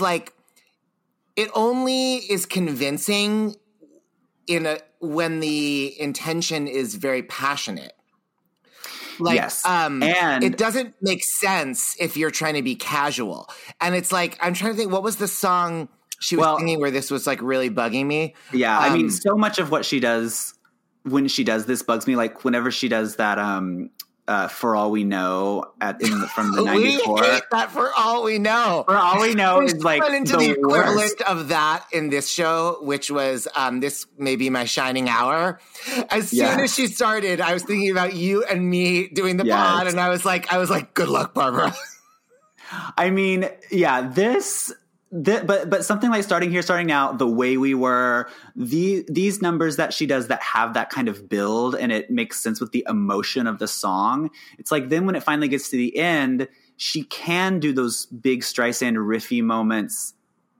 like it only is convincing when the intention is very passionate. Like, and it doesn't make sense if you're trying to be casual. And it's like, I'm trying to think, what was the song she was singing where this was like really bugging me? Yeah. I mean, so much of what she does when she does this bugs me. Like whenever she does that, For All We Know from the 94. We hate that For All We Know. For All We Know is like the equivalent of that in this show, which was This May Be My Shining Hour. As soon as she started, I was thinking about you and me doing the pod, and I was like, good luck, Barbra. I mean, but something like Starting Here, Starting Now, The Way We Were, these numbers that she does that have that kind of build and it makes sense with the emotion of the song. It's like then when it finally gets to the end, she can do those big Streisand riffy moments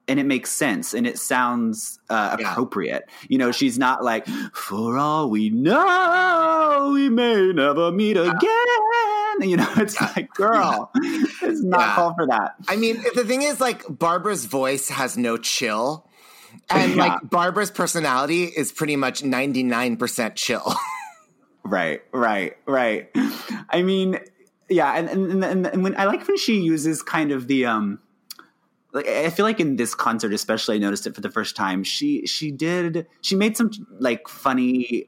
and it makes sense and it sounds appropriate. You know, she's not like, for all we know, we may never meet again. You know, it's like, girl, it's not called for that. I mean, the thing is, like, Barbara's voice has no chill. And, like, Barbara's personality is pretty much 99% chill. Right. I mean, and when I like when she uses kind of the like, I feel like in this concert especially, I noticed it for the first time, she made some, like, funny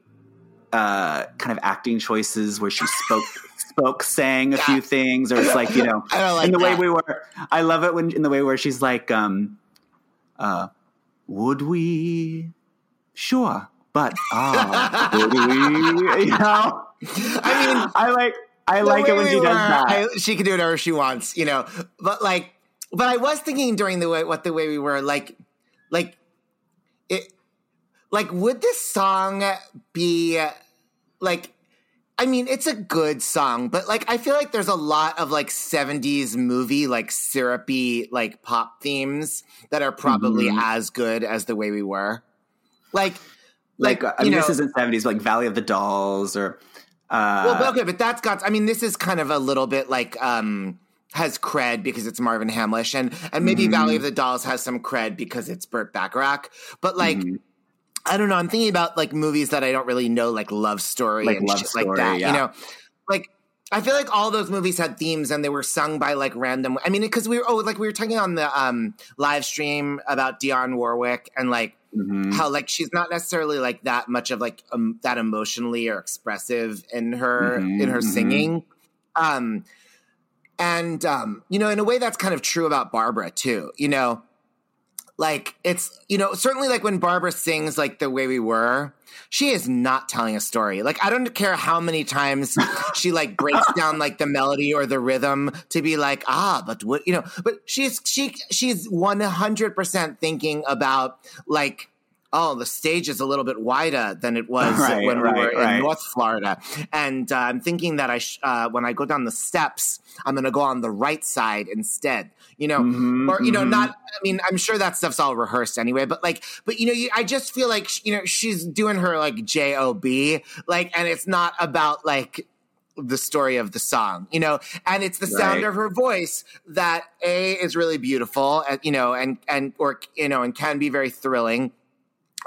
kind of acting choices where she spoke, sang a few things, or it's like, you know, I don't like in the way we were. I love it when in the way where she's like, would we? Sure, but would we? You know, I mean, I like it when she does that. She can do whatever she wants, you know. But like, I was thinking during the way we were, like, it. Like, would this song be, like, I mean, it's a good song, but, like, I feel like there's a lot of, like, 70s movie, like, syrupy, like, pop themes that are probably as good as The Way We Were. Like I mean, this isn't 70s, but, like, Valley of the Dolls or... But that's got... I mean, this is kind of a little bit, like, has cred because it's Marvin Hamlish, and maybe Valley of the Dolls has some cred because it's Burt Bacharach. But, like... I don't know. I'm thinking about, like, movies that I don't really know, like Love Story and shit like that, you know? Like, I feel like all those movies had themes and they were sung by, like, random... I mean, because we were talking on the live stream about Dionne Warwick and, like, how, like, she's not necessarily, like, that much of, like, that emotionally or expressive in her singing. You know, in a way that's kind of true about Barbra, too, you know? Like, it's, you know, certainly, like, when Barbra sings, like, The Way We Were, she is not telling a story. Like, I don't care how many times she, like, breaks down, like, the melody or the rhythm to be like, but what, you know. But she's 100% thinking about, like, the stage is a little bit wider than it was when we were in North Florida. And I'm thinking that when I go down the steps, I'm going to go on the right side instead. You know, I mean, I'm sure that stuff's all rehearsed anyway, but you know, I just feel like, you know, she's doing her like J-O-B, like, and it's not about like the story of the song, you know, and it's the sound of her voice that is really beautiful, you know, or, you know, and can be very thrilling.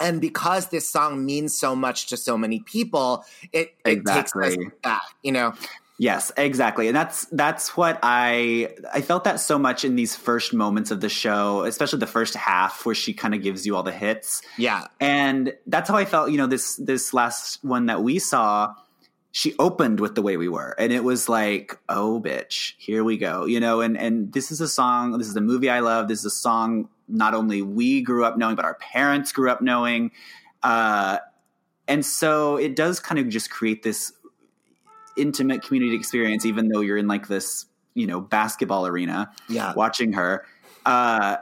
And because this song means so much to so many people, it takes us back, you know? Yes, exactly. And that's what I felt that so much in these first moments of the show, especially the first half where she kind of gives you all the hits. Yeah. And that's how I felt, you know, this last one that we saw, she opened with The Way We Were. And it was like, oh, bitch, here we go. You know, and this is a song, this is a movie I love. This is a song not only we grew up knowing, but our parents grew up knowing. And so it does kind of just create this intimate community experience, even though you're in like this, you know, basketball arena watching her. So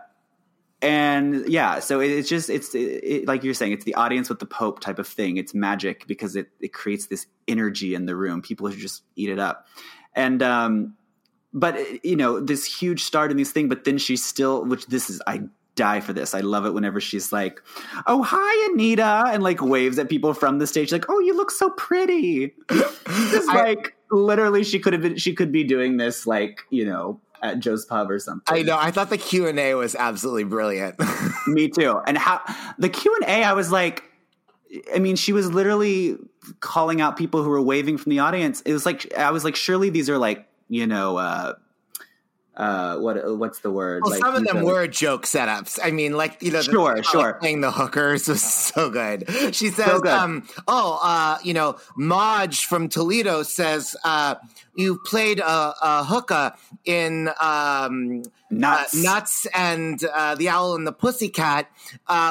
it's just, it's like you're saying, it's the audience with the Pope type of thing. It's magic because it creates this energy in the room. People who just eat it up. And, but, you know, this huge start in this thing, but then she's still, which this is, I die for this. I love it whenever she's like, oh, hi, Anita. And like waves at people from the stage. Like, oh, you look so pretty. It's like literally she could be doing this, like, you know, at Joe's Pub or something. I know. I thought the Q&A was absolutely brilliant. Me too. And the Q&A, I was like, I mean, she was literally calling out people who were waving from the audience. It was like, I was like, surely these are like, you know, what's the word? Well, like, some of them were joke setups. I mean, like, you know, playing the hookers was so good. She says, so good. You know, Maj from Toledo says, you played a hookah in Nuts and The Owl and the Pussycat.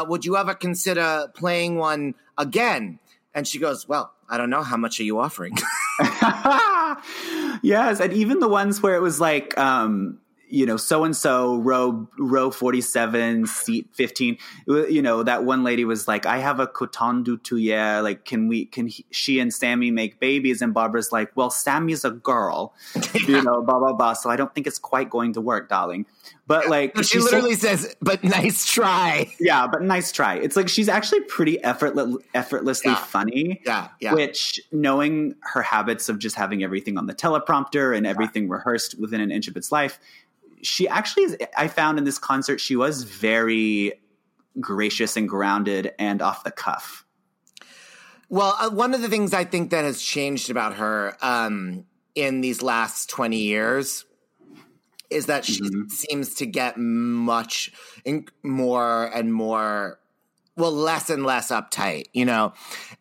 Would you ever consider playing one again? And she goes, well, I don't know, how much are you offering? Yes, and even the ones where it was like, you know, so-and-so, row 47, seat 15. You know, that one lady was like, I have a coton du touyer. Like, can she and Sammy make babies? And Barbara's like, well, Sammy's a girl, you know, blah, blah, blah. So I don't think it's quite going to work, darling. But like, no, she literally says, but nice try. Yeah, but nice try. It's like, she's actually pretty effortlessly funny. Yeah, yeah. Which, knowing her habits of just having everything on the teleprompter and everything rehearsed within an inch of its life, she actually, I found in this concert, she was very gracious and grounded and off the cuff. Well, one of the things I think that has changed about her in these last 20 years is that she seems to get much more and more, well, less and less uptight, you know,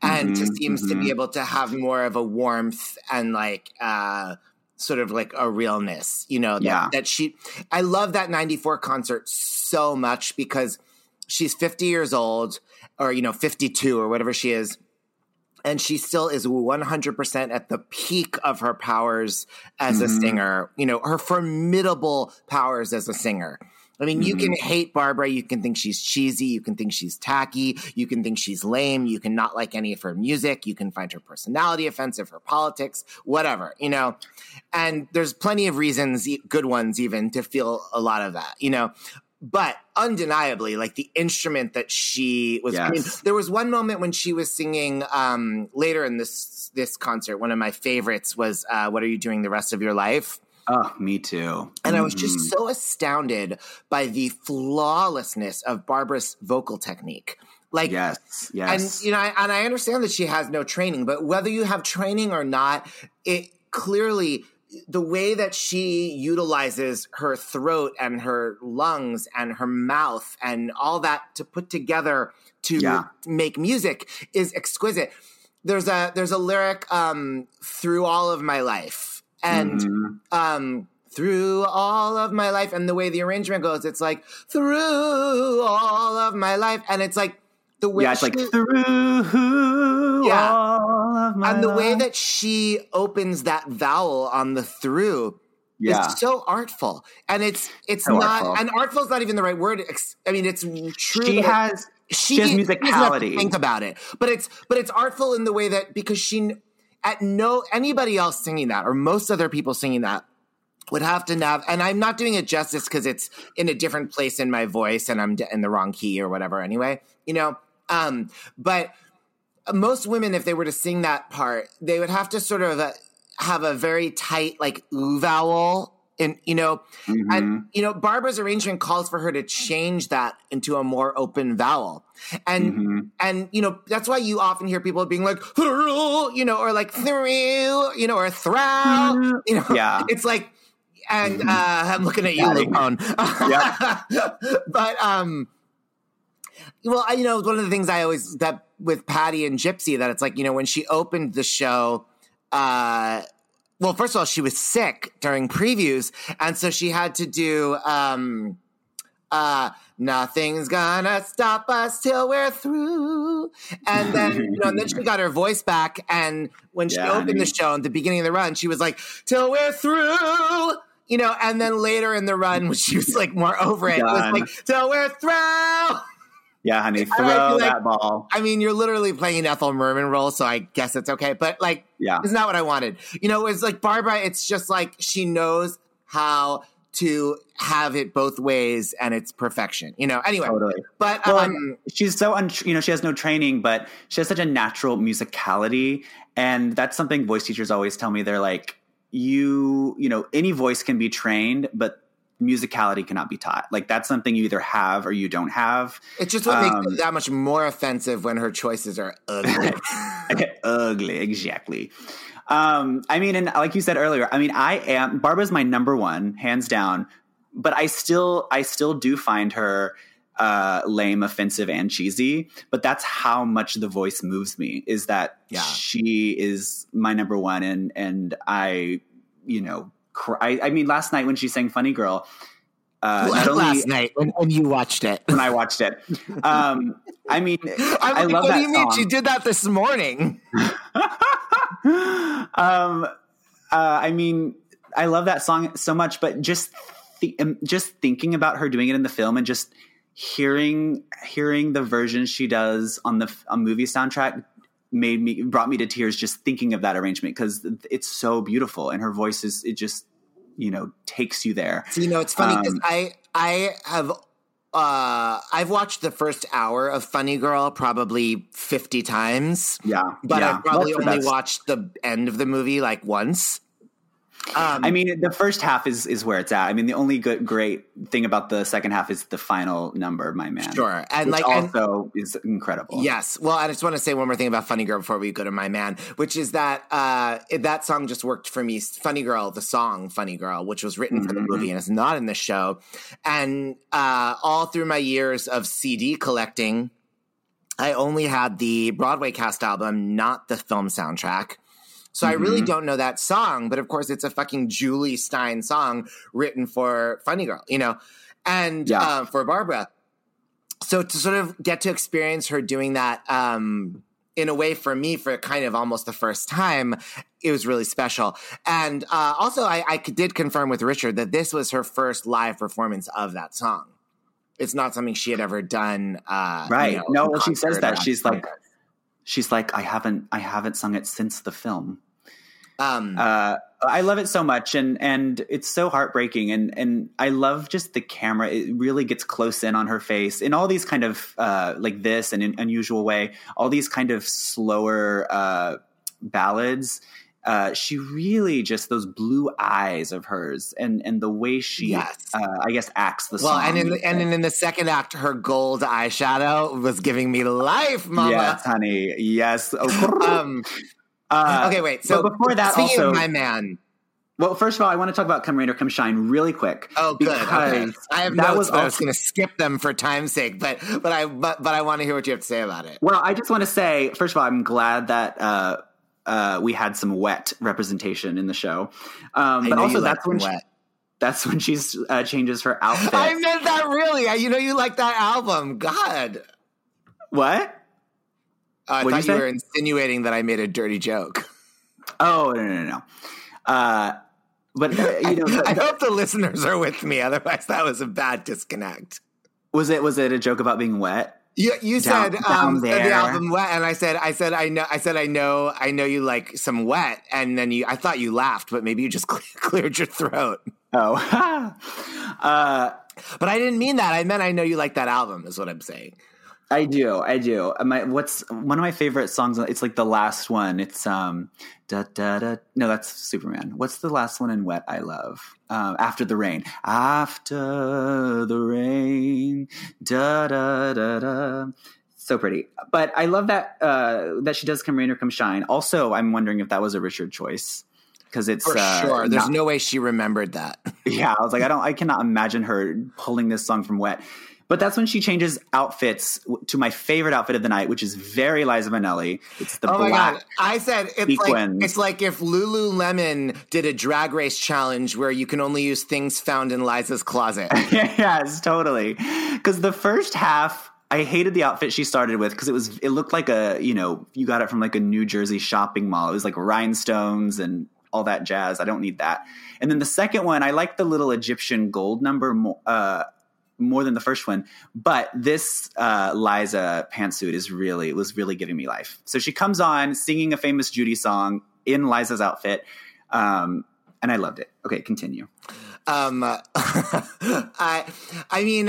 and seems to be able to have more of a warmth and like, sort of like a realness, you know, that she, I love that 94 concert so much because she's 50 years old or, you know, 52 or whatever she is. And she still is 100% at the peak of her powers as a singer, you know, her formidable powers as a singer. I mean, you can hate Barbra. You can think she's cheesy. You can think she's tacky. You can think she's lame. You can not like any of her music. You can find her personality offensive, her politics, whatever, you know. And there's plenty of reasons, good ones even, to feel a lot of that, you know. But undeniably, like, the instrument that she was, I mean, there was one moment when she was singing later in this concert. One of my favorites was What Are You Doing the Rest of Your Life? Oh, me too. And I was just so astounded by the flawlessness of Barbara's vocal technique. Like, yes. And, you know, I understand that she has no training, but whether you have training or not, it clearly, the way that she utilizes her throat and her lungs and her mouth and all that to put together to make music is exquisite. There's a lyric, Through All of My Life. And through all of my life, and the way the arrangement goes, it's like, through all of my life. And it's like the way it's like, through all of my life. And the way that she opens that vowel on the through is so artful. And it's so not artful. And artful is not even the right word. I mean, it's true. She has musicality. Think about it. But it's artful in the way that, because she, at no anybody else singing that, or most other people singing that, would have to nav. And I'm not doing it justice because it's in a different place in my voice, and I'm in the wrong key or whatever. Anyway, you know. But most women, if they were to sing that part, they would have to sort of have a very tight, like, ooh vowel, and you know, and you know, Barbara's arrangement calls for her to change that into a more open vowel. And, and, you know, that's why you often hear people being like, you know, or like, you know, or throw, you know, it's like, and, I'm looking at you, Lupone. But, well, you know, one of the things I always, that with Patty and Gypsy, that it's like, you know, when she opened the show, well, first of all, she was sick during previews. And so she had to do, nothing's gonna stop us till we're through. And then, you know, and then she got her voice back. And when she opened the show at the beginning of the run, she was like, till we're through, you know. And then later in the run, when she was like more over it, it was like, till we're through. Yeah, honey, throw that ball. I mean, you're literally playing an Ethel Merman role, so I guess it's okay. But, like, it's not what I wanted. You know, it's like Barbra, it's just like she knows how to have it both ways, and it's perfection, you know. Anyway, totally. But well, she's so you know, she has no training, but she has such a natural musicality, and that's something voice teachers always tell me. They're like, you know, any voice can be trained, but musicality cannot be taught. Like, that's something you either have or you don't have. It's just what makes it that much more offensive when her choices are ugly. Ugly, exactly. I mean, and like you said earlier, I mean, Barbara's my number one, hands down, but I still do find her, lame, offensive, and cheesy, but that's how much the voice moves me, is that she is my number one. And I, you know, I mean, last night when she sang Funny Girl, last night when you watched it, when I watched it, I mean, I love what that. What do you mean? She did that this morning. I mean, I love that song so much, but just thinking about her doing it in the film, and just hearing the version she does on the movie soundtrack brought me to tears just thinking of that arrangement, because it's so beautiful, and her voice just, you know, takes you there. So, you know, it's funny because I have I've watched the first hour of Funny Girl probably 50 times. Yeah. But I've probably only watched the end of the movie like once. I mean, the first half is where it's at. I mean, the only great thing about the second half is the final number, My Man. Sure. And which, like, also is incredible. Yes. Well, I just want to say one more thing about Funny Girl before we go to My Man, which is that that song just worked for me. Funny Girl, the song Funny Girl, which was written for the movie and is not in the show. And all through my years of CD collecting, I only had the Broadway cast album, not the film soundtrack. So I really don't know that song, but of course it's a fucking Julie Stein song written for Funny Girl, you know, and for Barbra. So to sort of get to experience her doing that in a way for me, for kind of almost the first time, it was really special. And also, I did confirm with Richard that this was her first live performance of that song. It's not something she had ever done. Right. You know, no, well, she says that. She's like, I haven't sung it since the film. I love it so much, and it's so heartbreaking, and I love just the camera. It really gets close in on her face in all these kind of like this and an unusual way. All these kind of slower ballads. She really just those blue eyes of hers, and the way she, I guess, acts the song. Well, and in the second act, her gold eyeshadow was giving me life, Mama. Yes, honey. Yes. Okay. Okay, wait. So before that, speaking also, of my man. Well, first of all, I want to talk about Come Rain or Come Shine really quick. Oh, good. Okay. I have notes, but I was going to skip them for time's sake. But I want to hear what you have to say about it. Well, I just want to say, first of all, I'm glad that we had some wet representation in the show. But also, that's when wet. That's when she changes her outfit. I meant that really. You know, you like that album. God. What? I thought you were insinuating that I made a dirty joke. Oh, no. But you know, I hope the listeners are with me. Otherwise, that was a bad disconnect. Was it a joke about being wet? You down, said down the album Wet, and I said I know you like some wet, and then I thought you laughed, but maybe you just cleared your throat. Oh, but I didn't mean that. I meant I know you like that album, is what I'm saying. I do. What's one of my favorite songs? It's like the last one. It's da da da. No, that's Superman. What's the last one in Wet? I love After the Rain. After the rain, da da da da. So pretty. But I love that she does Come Rain or Come Shine. Also, I'm wondering if that was a Richard choice. Because it's for sure. There's no way she remembered that. Yeah, I was like, I cannot imagine her pulling this song from Wet. But that's when she changes outfits to my favorite outfit of the night, which is very Liza Minnelli. It's the black. Oh my God. I said it's like if Lululemon did a drag race challenge where you can only use things found in Liza's closet. Yes, totally. Because the first half, I hated the outfit she started with because it looked like a, you know, you got it from like a New Jersey shopping mall. It was like rhinestones and all that jazz. I don't need that. And then the second one, I like the little Egyptian gold number more than the first one, but this Liza pantsuit was really giving me life. So she comes on singing a famous Judy song in Liza's outfit, and I loved it. Okay, continue. Okay. I mean,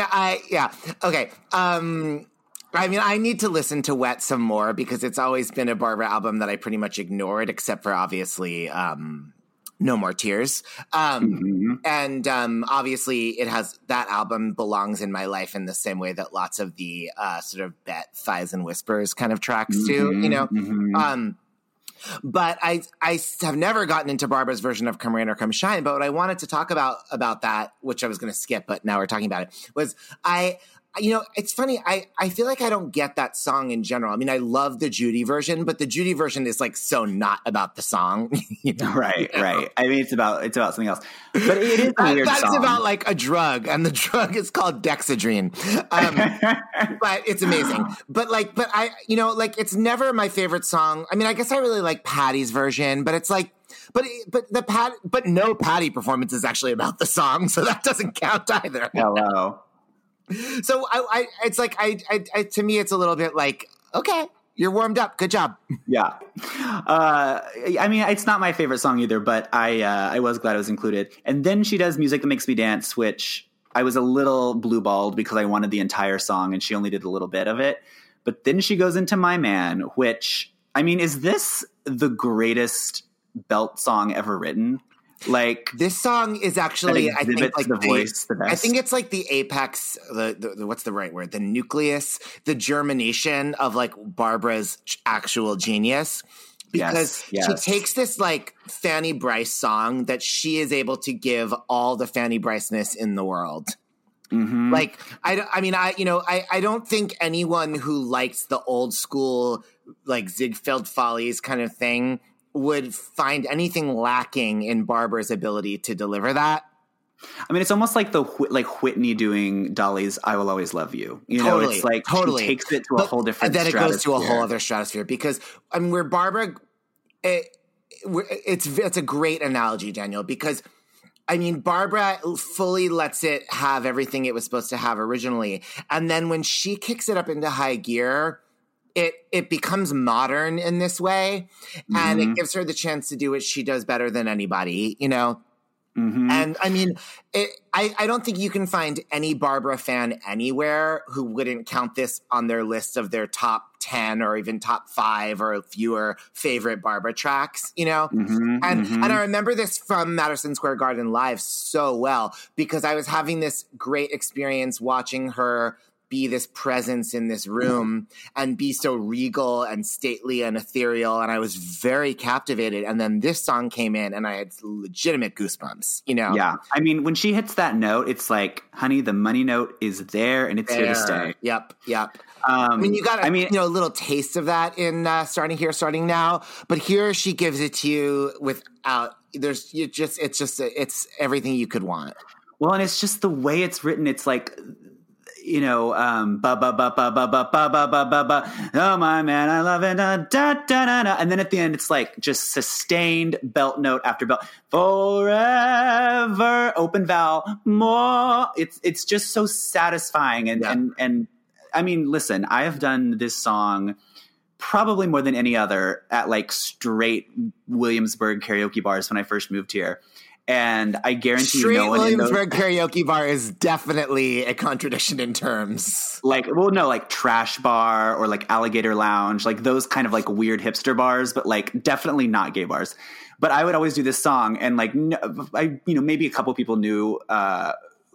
I need to listen to Wet some more because it's always been a Barbra album that I pretty much ignored, except for obviously No More Tears. Mm-hmm. And obviously it has that album belongs in my life in the same way that lots of the sort of Bette Thighs and Whispers kind of tracks do, you know? Mm-hmm. But I have never gotten into Barbara's version of Come Rain or Come Shine, but what I wanted to talk about that, which I was going to skip, but now we're talking about it, was you know, it's funny. I feel like I don't get that song in general. I mean, I love the Judy version, but the Judy version is like so not about the song. You know? Right, right. I mean, it's about something else. But it is a weird song. It's about like a drug, and the drug is called Dexedrine. But it's amazing. But you know, like it's never my favorite song. I mean, I guess I really like Patty's version, but it's like. But no Patty performance is actually about the song, so that doesn't count either. Hello. So it's like to me, it's a little bit like, okay, you're warmed up. Good job. Yeah. I mean, it's not my favorite song either, but I was glad it was included. And then she does Music That Makes Me Dance, which I was a little blue-balled because I wanted the entire song and she only did a little bit of it. But then she goes into My Man, which, I mean, is this the greatest belt song ever written? Like this song is actually, I think, like the voice. The best. I think it's like the apex. The what's the right word? The nucleus, the germination of like Barbara's actual genius, because she takes this like Fanny Bryce song that she is able to give all the Fanny Bryceness in the world. Mm-hmm. Like I don't think anyone who likes the old school like Ziegfeld Follies kind of thing would find anything lacking in Barbara's ability to deliver that. I mean, it's almost like the Whitney doing Dolly's "I Will Always Love You." You know, totally, it's like she takes it to a whole different stratosphere. Then it goes to a whole other stratosphere because I mean, where Barbra, it's a great analogy, Daniel, because I mean, Barbra fully lets it have everything it was supposed to have originally, and then when she kicks it up into high gear, it becomes modern in this way, and it gives her the chance to do what she does better than anybody, you know. Mm-hmm. And I mean, I don't think you can find any Barbra fan anywhere who wouldn't count this on their list of their top 10 or even top 5 or fewer favorite Barbra tracks, you know? Mm-hmm, and I remember this from Madison Square Garden Live so well because I was having this great experience watching her be this presence in this room and be so regal and stately and ethereal. And I was very captivated. And then this song came in and I had legitimate goosebumps, you know? Yeah. I mean, when she hits that note, it's like, honey, the money note is there and it's here to stay. Yep. Yep. I mean, you got a little taste of that in Starting Here, Starting Now, but here she gives it to you without, it's everything you could want. Well, and it's just the way it's written. It's like, you know, ba ba ba ba ba ba ba ba ba ba ba. Oh my man, I love it. Da da da da. And then at the end, it's like just sustained belt note after belt. Forever, open vowel, more. It's just so satisfying. And I mean, listen, I have done this song probably more than any other at like straight Williamsburg karaoke bars when I first moved here. And I guarantee you no one Williamsburg in those karaoke bar is definitely a contradiction in terms. Like, well, no, like trash bar or like alligator lounge, like those kind of like weird hipster bars, but like definitely not gay bars. But I would always do this song and like, maybe a couple people knew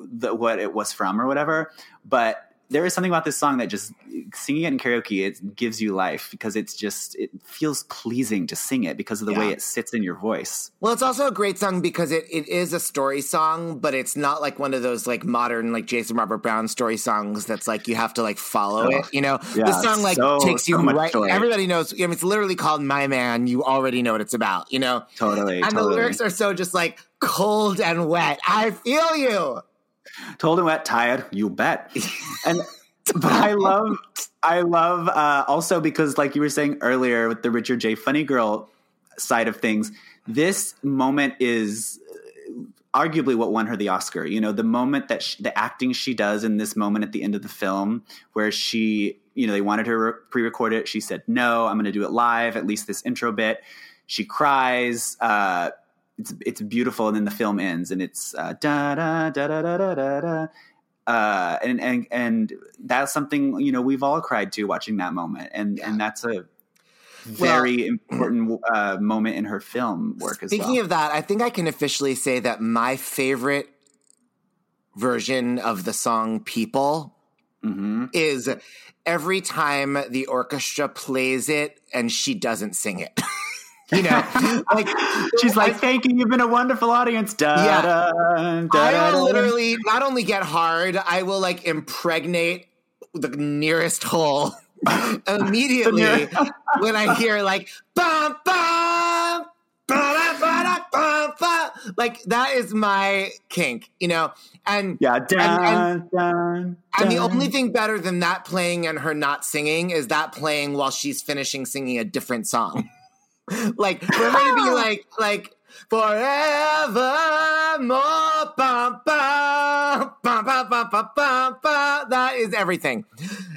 what it was from or whatever. But there is something about this song that just singing it in karaoke, it gives you life because it feels pleasing to sing it because of the way it sits in your voice. Well, it's also a great song because it is a story song, but it's not like one of those like modern, like Jason Robert Brown story songs that's like you have to like follow it, you know? Yeah, this song like takes you right. Joy. Everybody knows. I mean, it's literally called My Man. You already know what it's about, you know? Totally. And the lyrics are so just like cold and wet. I feel you. Told and wet, tired, you bet. And but I love also because like you were saying earlier with the Richard J. Funny Girl side of things, this moment is arguably what won her the Oscar. You know, the moment that the acting she does in this moment at the end of the film where she, you know, they wanted her to pre-record it. She said, no, I'm going to do it live, at least this intro bit. She cries, it's beautiful, and then the film ends, and it's da da da da da da da, and that's something, you know, we've all cried to watching that moment, and that's a very important moment in her film work as well. Speaking of that, I think I can officially say that my favorite version of the song "People" is every time the orchestra plays it and she doesn't sing it. You know, like she's like, thank you, you've been a wonderful audience. I will literally not only get hard, I will like impregnate the nearest hole immediately when I hear like bum bum ba da ba da. Like that is my kink, you know? And yeah, and the only thing better than that playing and her not singing is that playing while she's finishing singing a different song. Like we're going to be like forevermore, bum, bum, bum, bum, bum, bum, bum, bum. That is everything.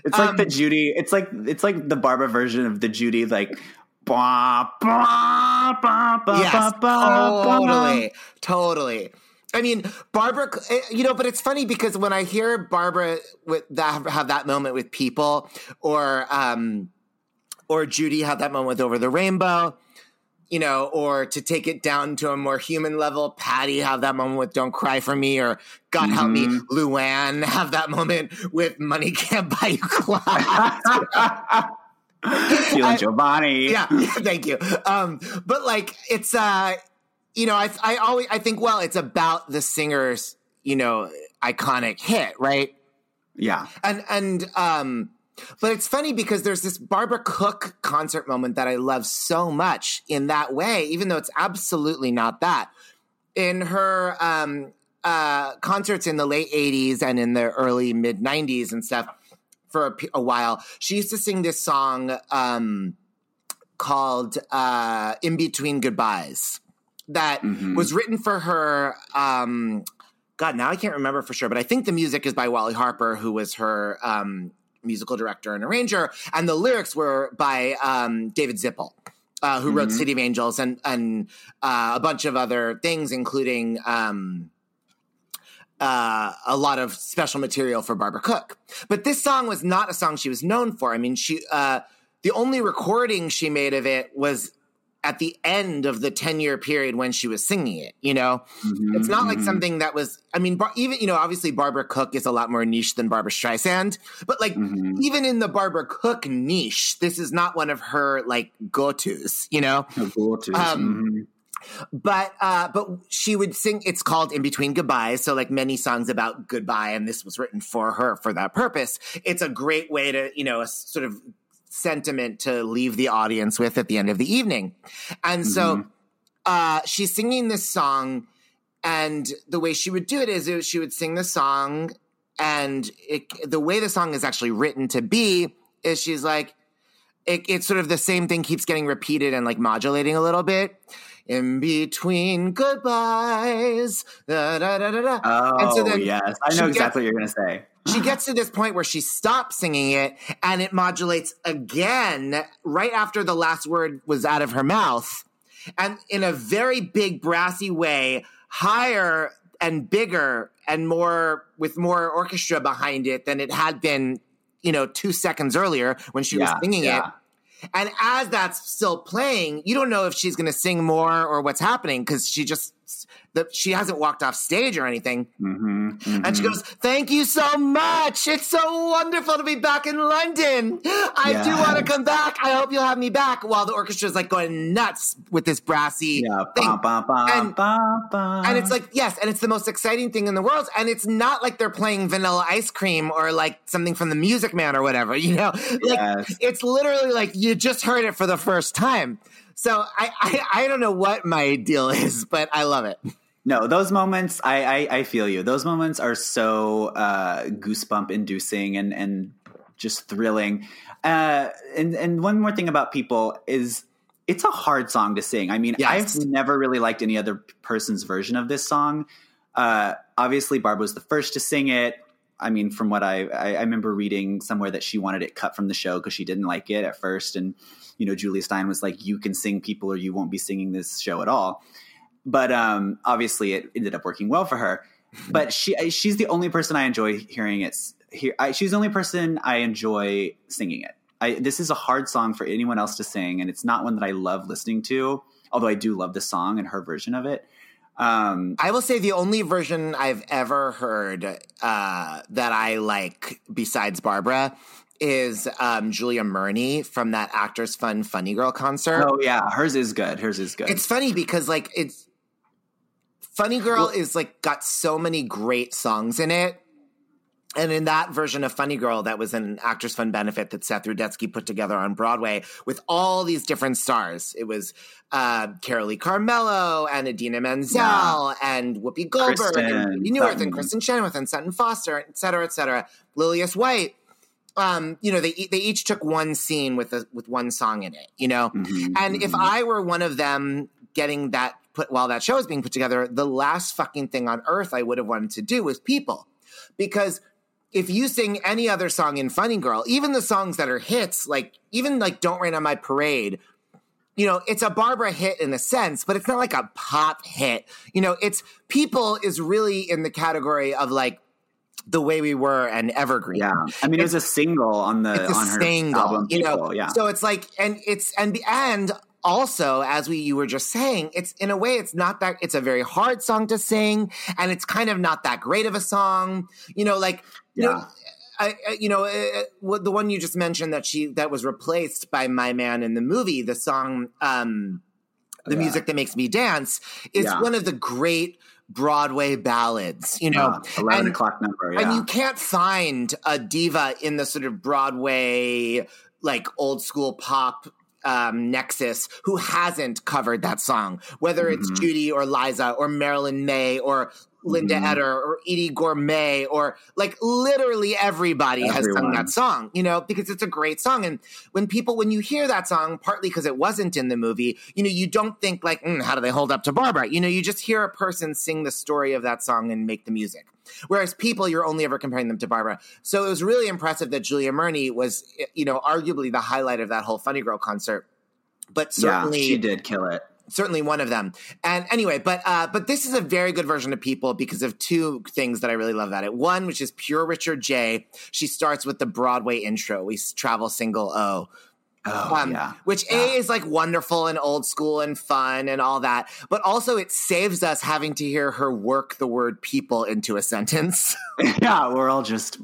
It's like the Judy. It's like the Barbra version of the Judy. Like, bah, bah, bah, bah, yes, bah, totally, bah. Totally. I mean, Barbra, you know, but it's funny because when I hear Barbra have that moment with People or Judy had that moment with Over the Rainbow, you know, or to take it down to a more human level, Patty have that moment with Don't Cry For Me, or God Help Me, Luann have that moment with Money Can't Buy You Class. Feeling Giovanni. Yeah, thank you. But like, it's, you know, I think, well, it's about the singer's, you know, iconic hit, right? Yeah. But it's funny because there's this Barbra Cook concert moment that I love so much in that way, even though it's absolutely not that. In her concerts in the late 80s and in the early mid 90s and stuff for a while. She used to sing this song called In Between Goodbyes that was written for her. God, now I can't remember for sure, but I think the music is by Wally Harper, who was her musical director and arranger. And the lyrics were by David Zippel, who wrote City of Angels and a bunch of other things, including a lot of special material for Barbara Cook. But this song was not a song she was known for. I mean, the only recording she made of it was at the end of the 10-year period when she was singing it, you know? It's not like something that was... I mean, even, you know, obviously Barbara Cook is a lot more niche than Barbra Streisand, but, like, even in the Barbra Cook niche, this is not one of her, like, go-tos, you know? But she would sing... It's called In Between Goodbyes, so, like, many songs about goodbye, and this was written for her for that purpose. It's a great way to, you know, a sort of... sentiment to leave the audience with at the end of the evening. And so she's singing this song, and the way she would do it is she would sing the song, and the way the song is actually written to be is she's like, it's sort of the same thing keeps getting repeated and like modulating a little bit. In between goodbyes. Da, da, da, da, da. Oh, and so then yes. I know exactly what you're going to say. She gets to this point where she stops singing it, and it modulates again right after the last word was out of her mouth. And in a very big, brassy way, higher and bigger and more with more orchestra behind it than it had been, you know, 2 seconds earlier when she was singing it. And as that's still playing, you don't know if she's going to sing more or what's happening because she just... she hasn't walked off stage or anything. And she goes, "Thank you so much. It's so wonderful to be back in London. I do want to come back. I hope you'll have me back." While the orchestra's like going nuts with this brassy thing. And it's like, yes, and it's the most exciting thing in the world. And it's not like they're playing Vanilla Ice Cream or like something from The Music Man or whatever, you know? Like it's literally like you just heard it for the first time. So I don't know what my deal is, but I love it. No, those moments, I feel you. Those moments are so goosebump-inducing and just thrilling. And one more thing about People is it's a hard song to sing. I mean, I've never really liked any other person's version of this song. Obviously, Barb was the first to sing it. I mean, from what I remember reading somewhere that she wanted it cut from the show because she didn't like it at first. And, you know, Julia Stein was like, "You can sing People or you won't be singing this show at all." But obviously it ended up working well for her. But she's the only person I enjoy hearing it. She's the only person I enjoy singing it. This is a hard song for anyone else to sing, and it's not one that I love listening to, although I do love the song and her version of it. I will say the only version I've ever heard that I like besides Barbara is Julia Murney from that Actors Fund Funny Girl concert. Oh, yeah. Hers is good. It's funny because, like, it's Funny Girl is, like, got so many great songs in it. And in that version of Funny Girl, that was an Actors Fund benefit that Seth Rudetsky put together on Broadway with all these different stars. It was Carolee Carmello and Idina Menzel and Whoopi Goldberg and Judy Newirth and Kristen Chenoweth and Sutton Foster, et cetera, Lilias White. You know, they each took one scene with one song in it, you know? And if I were one of them getting that put while that show was being put together, the last fucking thing on earth I would have wanted to do was People. Because if you sing any other song in Funny Girl, even the songs that are hits, like even like Don't Rain on My Parade, you know, it's a Barbra hit in a sense, but it's not like a pop hit. You know, it's People is really in the category of like The Way We Were and Evergreen. Yeah, I mean, it was a single on her album. You know, so it's like, and it's and also as you were just saying, it's in a way, it's not that it's a very hard song to sing, and it's kind of not that great of a song. You know, like the one you just mentioned that was replaced by My Man in the movie, the song, the music that makes me dance, is one of the great Broadway ballads, you know, 11 o'clock number, and you can't find a diva in the sort of Broadway, like old school pop nexus who hasn't covered that song, whether it's Judy or Liza or Marilyn May or Linda Etter or Edie Gourmet or like literally everyone has sung that song, you know, because it's a great song. And when you hear that song, partly because it wasn't in the movie, you know, you don't think like, how do they hold up to Barbra? You know, you just hear a person sing the story of that song and make the music. Whereas people, you're only ever comparing them to Barbra. So it was really impressive that Julia Murney was, you know, arguably the highlight of that whole Funny Girl concert. But certainly she did kill it. Certainly one of them. And anyway, but this is a very good version of People because of two things that I really love about it. One, which is pure Richard J. She starts with the Broadway intro. We travel single O. Which is like wonderful and old school and fun and all that. But also it saves us having to hear her work the word people into a sentence. Yeah, we're all just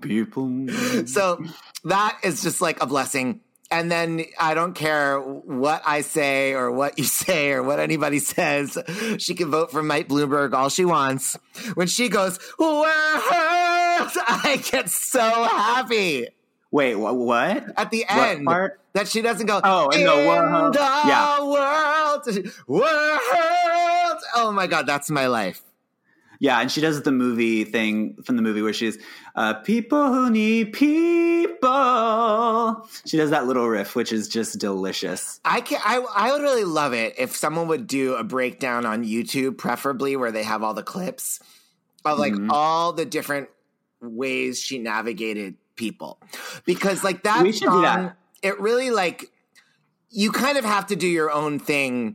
people. So that is just like a blessing. And then I don't care what I say or what you say or what anybody says. She can vote for Mike Bloomberg all she wants. When she goes, "World," I get so happy. Wait, what? At the end, that she doesn't go, "Oh, in the world." World. Oh my God, that's my life. Yeah, and she does the movie thing from the movie where she's people who need people. She does that little riff, which is just delicious. I would really love it if someone would do a breakdown on YouTube, preferably where they have all the clips of like all the different ways she navigated people. Because like that we should song, do that. It really like you kind of have to do your own thing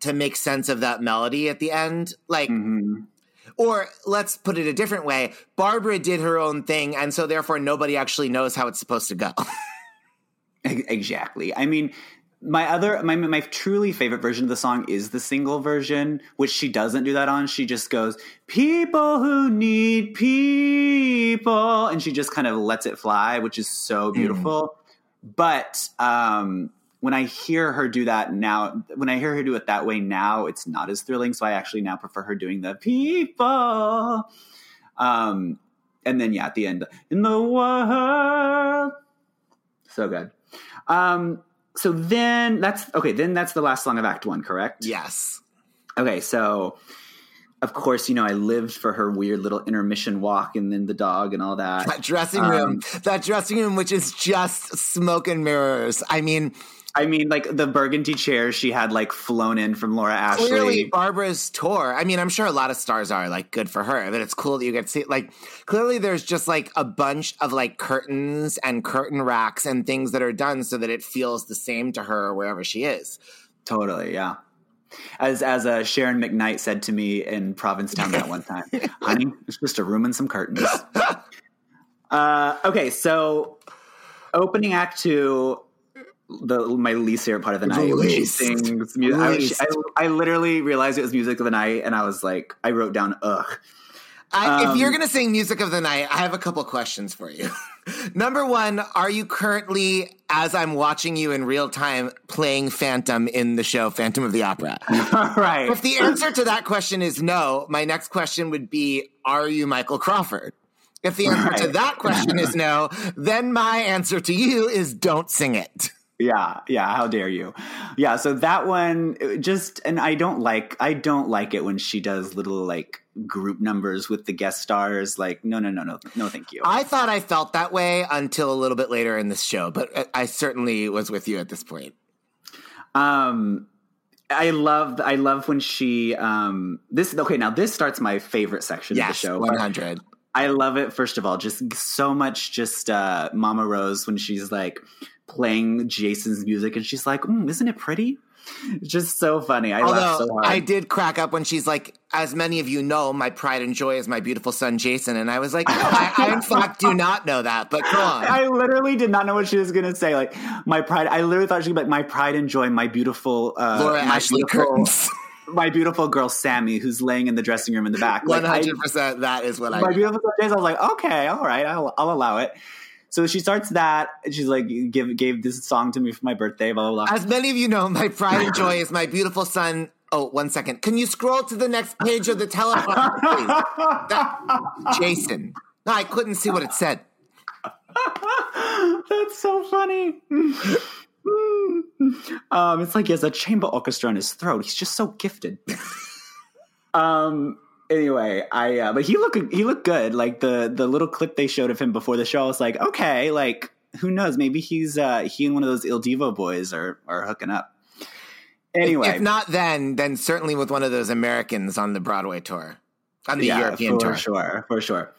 to make sense of that melody at the end. Like, or let's put it a different way. Barbra did her own thing. And so therefore nobody actually knows how it's supposed to go. Exactly. I mean, my truly favorite version of the song is the single version, which she doesn't do that on. She just goes, "People who need people." And she just kind of lets it fly, which is so beautiful. But, when I hear her do that now, when I hear her do it that way now, it's not as thrilling. So I actually now prefer her doing the people. And then, at the end, in the world. So good. So then that's the last song of Act 1, correct? Yes. Okay, so of course, you know, I lived for her weird little intermission walk and then the dog and all that. That dressing room, which is just smoke and mirrors. I mean, like the burgundy chair she had like flown in from Laura Ashley. Clearly Barbara's tour. I mean, I'm sure a lot of stars are like good for her, but it's cool that you get to see it. Like clearly there's just like a bunch of like curtains and curtain racks and things that are done so that it feels the same to her wherever she is. Totally. Yeah. As Sharon McKnight said to me in Provincetown that one time, "Honey, it's just a room and some curtains." Okay. So opening act 2, my least favorite part of the night when she sings music. I literally realized it was music of the night, and I was like, I wrote down "ugh." If you're gonna sing music of the night, I have a couple questions for you. Number one, are you currently, as I'm watching you in real time, playing Phantom in the show Phantom of the Opera? Right. If the answer to that question is no, my next question would be, are you Michael Crawford? If the answer to that question is no, then my answer to you is don't sing it. Yeah, how dare you? Yeah, so that one and I don't like it when she does little like group numbers with the guest stars. Like, no, thank you. I thought I felt that way until a little bit later in this show, but I certainly was with you at this point. I love when she this starts my favorite section of the show. 100. I love it. First of all, just so much Mama Rose when she's like playing Jason's music and she's like, "Isn't it pretty?" Just so funny. I laughed so hard. I did crack up when she's like, "As many of you know, my pride and joy is my beautiful son, Jason." And I was like, no, I in fact do not know that, but go on. I literally did not know what she was going to say. Like, my pride. I literally thought she was like, "My pride and joy, my beautiful Laura Ashley curtains." My beautiful girl, Sammy, who's laying in the dressing room in the back. Like, 100%, that is what I did. My beautiful girl, Jason. I was like, okay, all right, I'll allow it. So she starts that. She's like, gave this song to me for my birthday, blah, blah, blah. "As many of you know, my pride and joy is my beautiful son." Oh, one second. Can you scroll to the next page of the telephone, please? Jason. No, I couldn't see what it said. That's so funny. It's like he has a chamber orchestra in his throat. He's just so gifted. Anyway, but he looked good. Like the little clip they showed of him before the show, I was like, okay, like who knows? Maybe he and one of those Il Divo boys are hooking up. Anyway, if not then certainly with one of those Americans on the Broadway tour, on the European tour, for sure.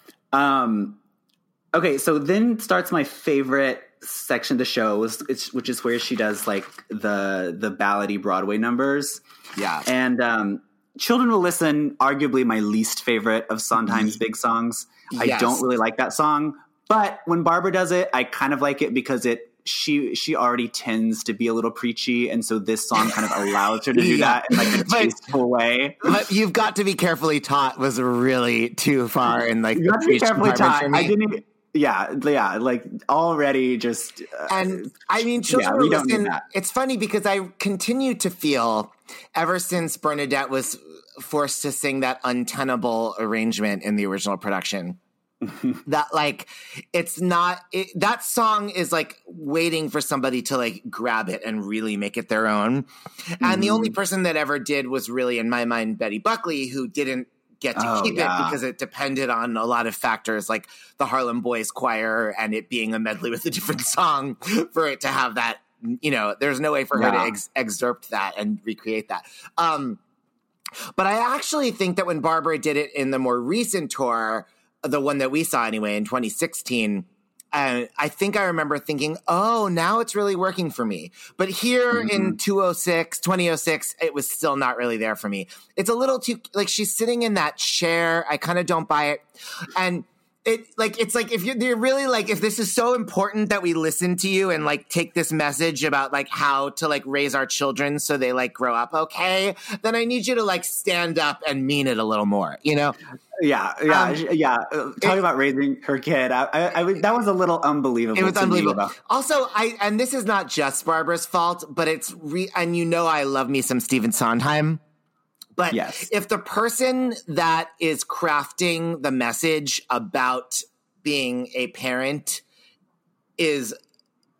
Okay, so then starts my favorite section of the show, which is where she does like the ballady Broadway numbers. Yeah, and Children Will Listen, arguably my least favorite of Sondheim's big songs. Yes. I don't really like that song, but when Barbra does it, I kind of like it because she already tends to be a little preachy, and so this song kind of allows her to do that in like a tasteful way. But You've Got to Be Carefully Taught was really too far in like the preach department for me. Yeah, like already just... and I mean, Children Will Listen, it's funny because I continue to feel, ever since Bernadette was forced to sing that untenable arrangement in the original production, that like it's not... that song is like waiting for somebody to like grab it and really make it their own. Mm-hmm. And the only person that ever did was really, in my mind, Betty Buckley, who didn't get to keep it because it depended on a lot of factors like the Harlem Boys Choir and it being a medley with a different song for it to have that, you know, there's no way for her to excerpt that and recreate that. But I actually think that when Barbra did it in the more recent tour, the one that we saw anyway in 2016, I think I remember thinking, oh, now it's really working for me. But here in 2006, it was still not really there for me. It's a little too, like, she's sitting in that chair. I kind of don't buy it. And it's like, if you're really like, if this is so important that we listen to you and like take this message about like how to like raise our children so they like grow up okay, then I need you to like stand up and mean it a little more, you know? Yeah. Talking about raising her kid, I that was a little unbelievable. It was unbelievable. Also, and this is not just Barbara's fault, but it's and you know I love me some Stephen Sondheim. But if the person that is crafting the message about being a parent is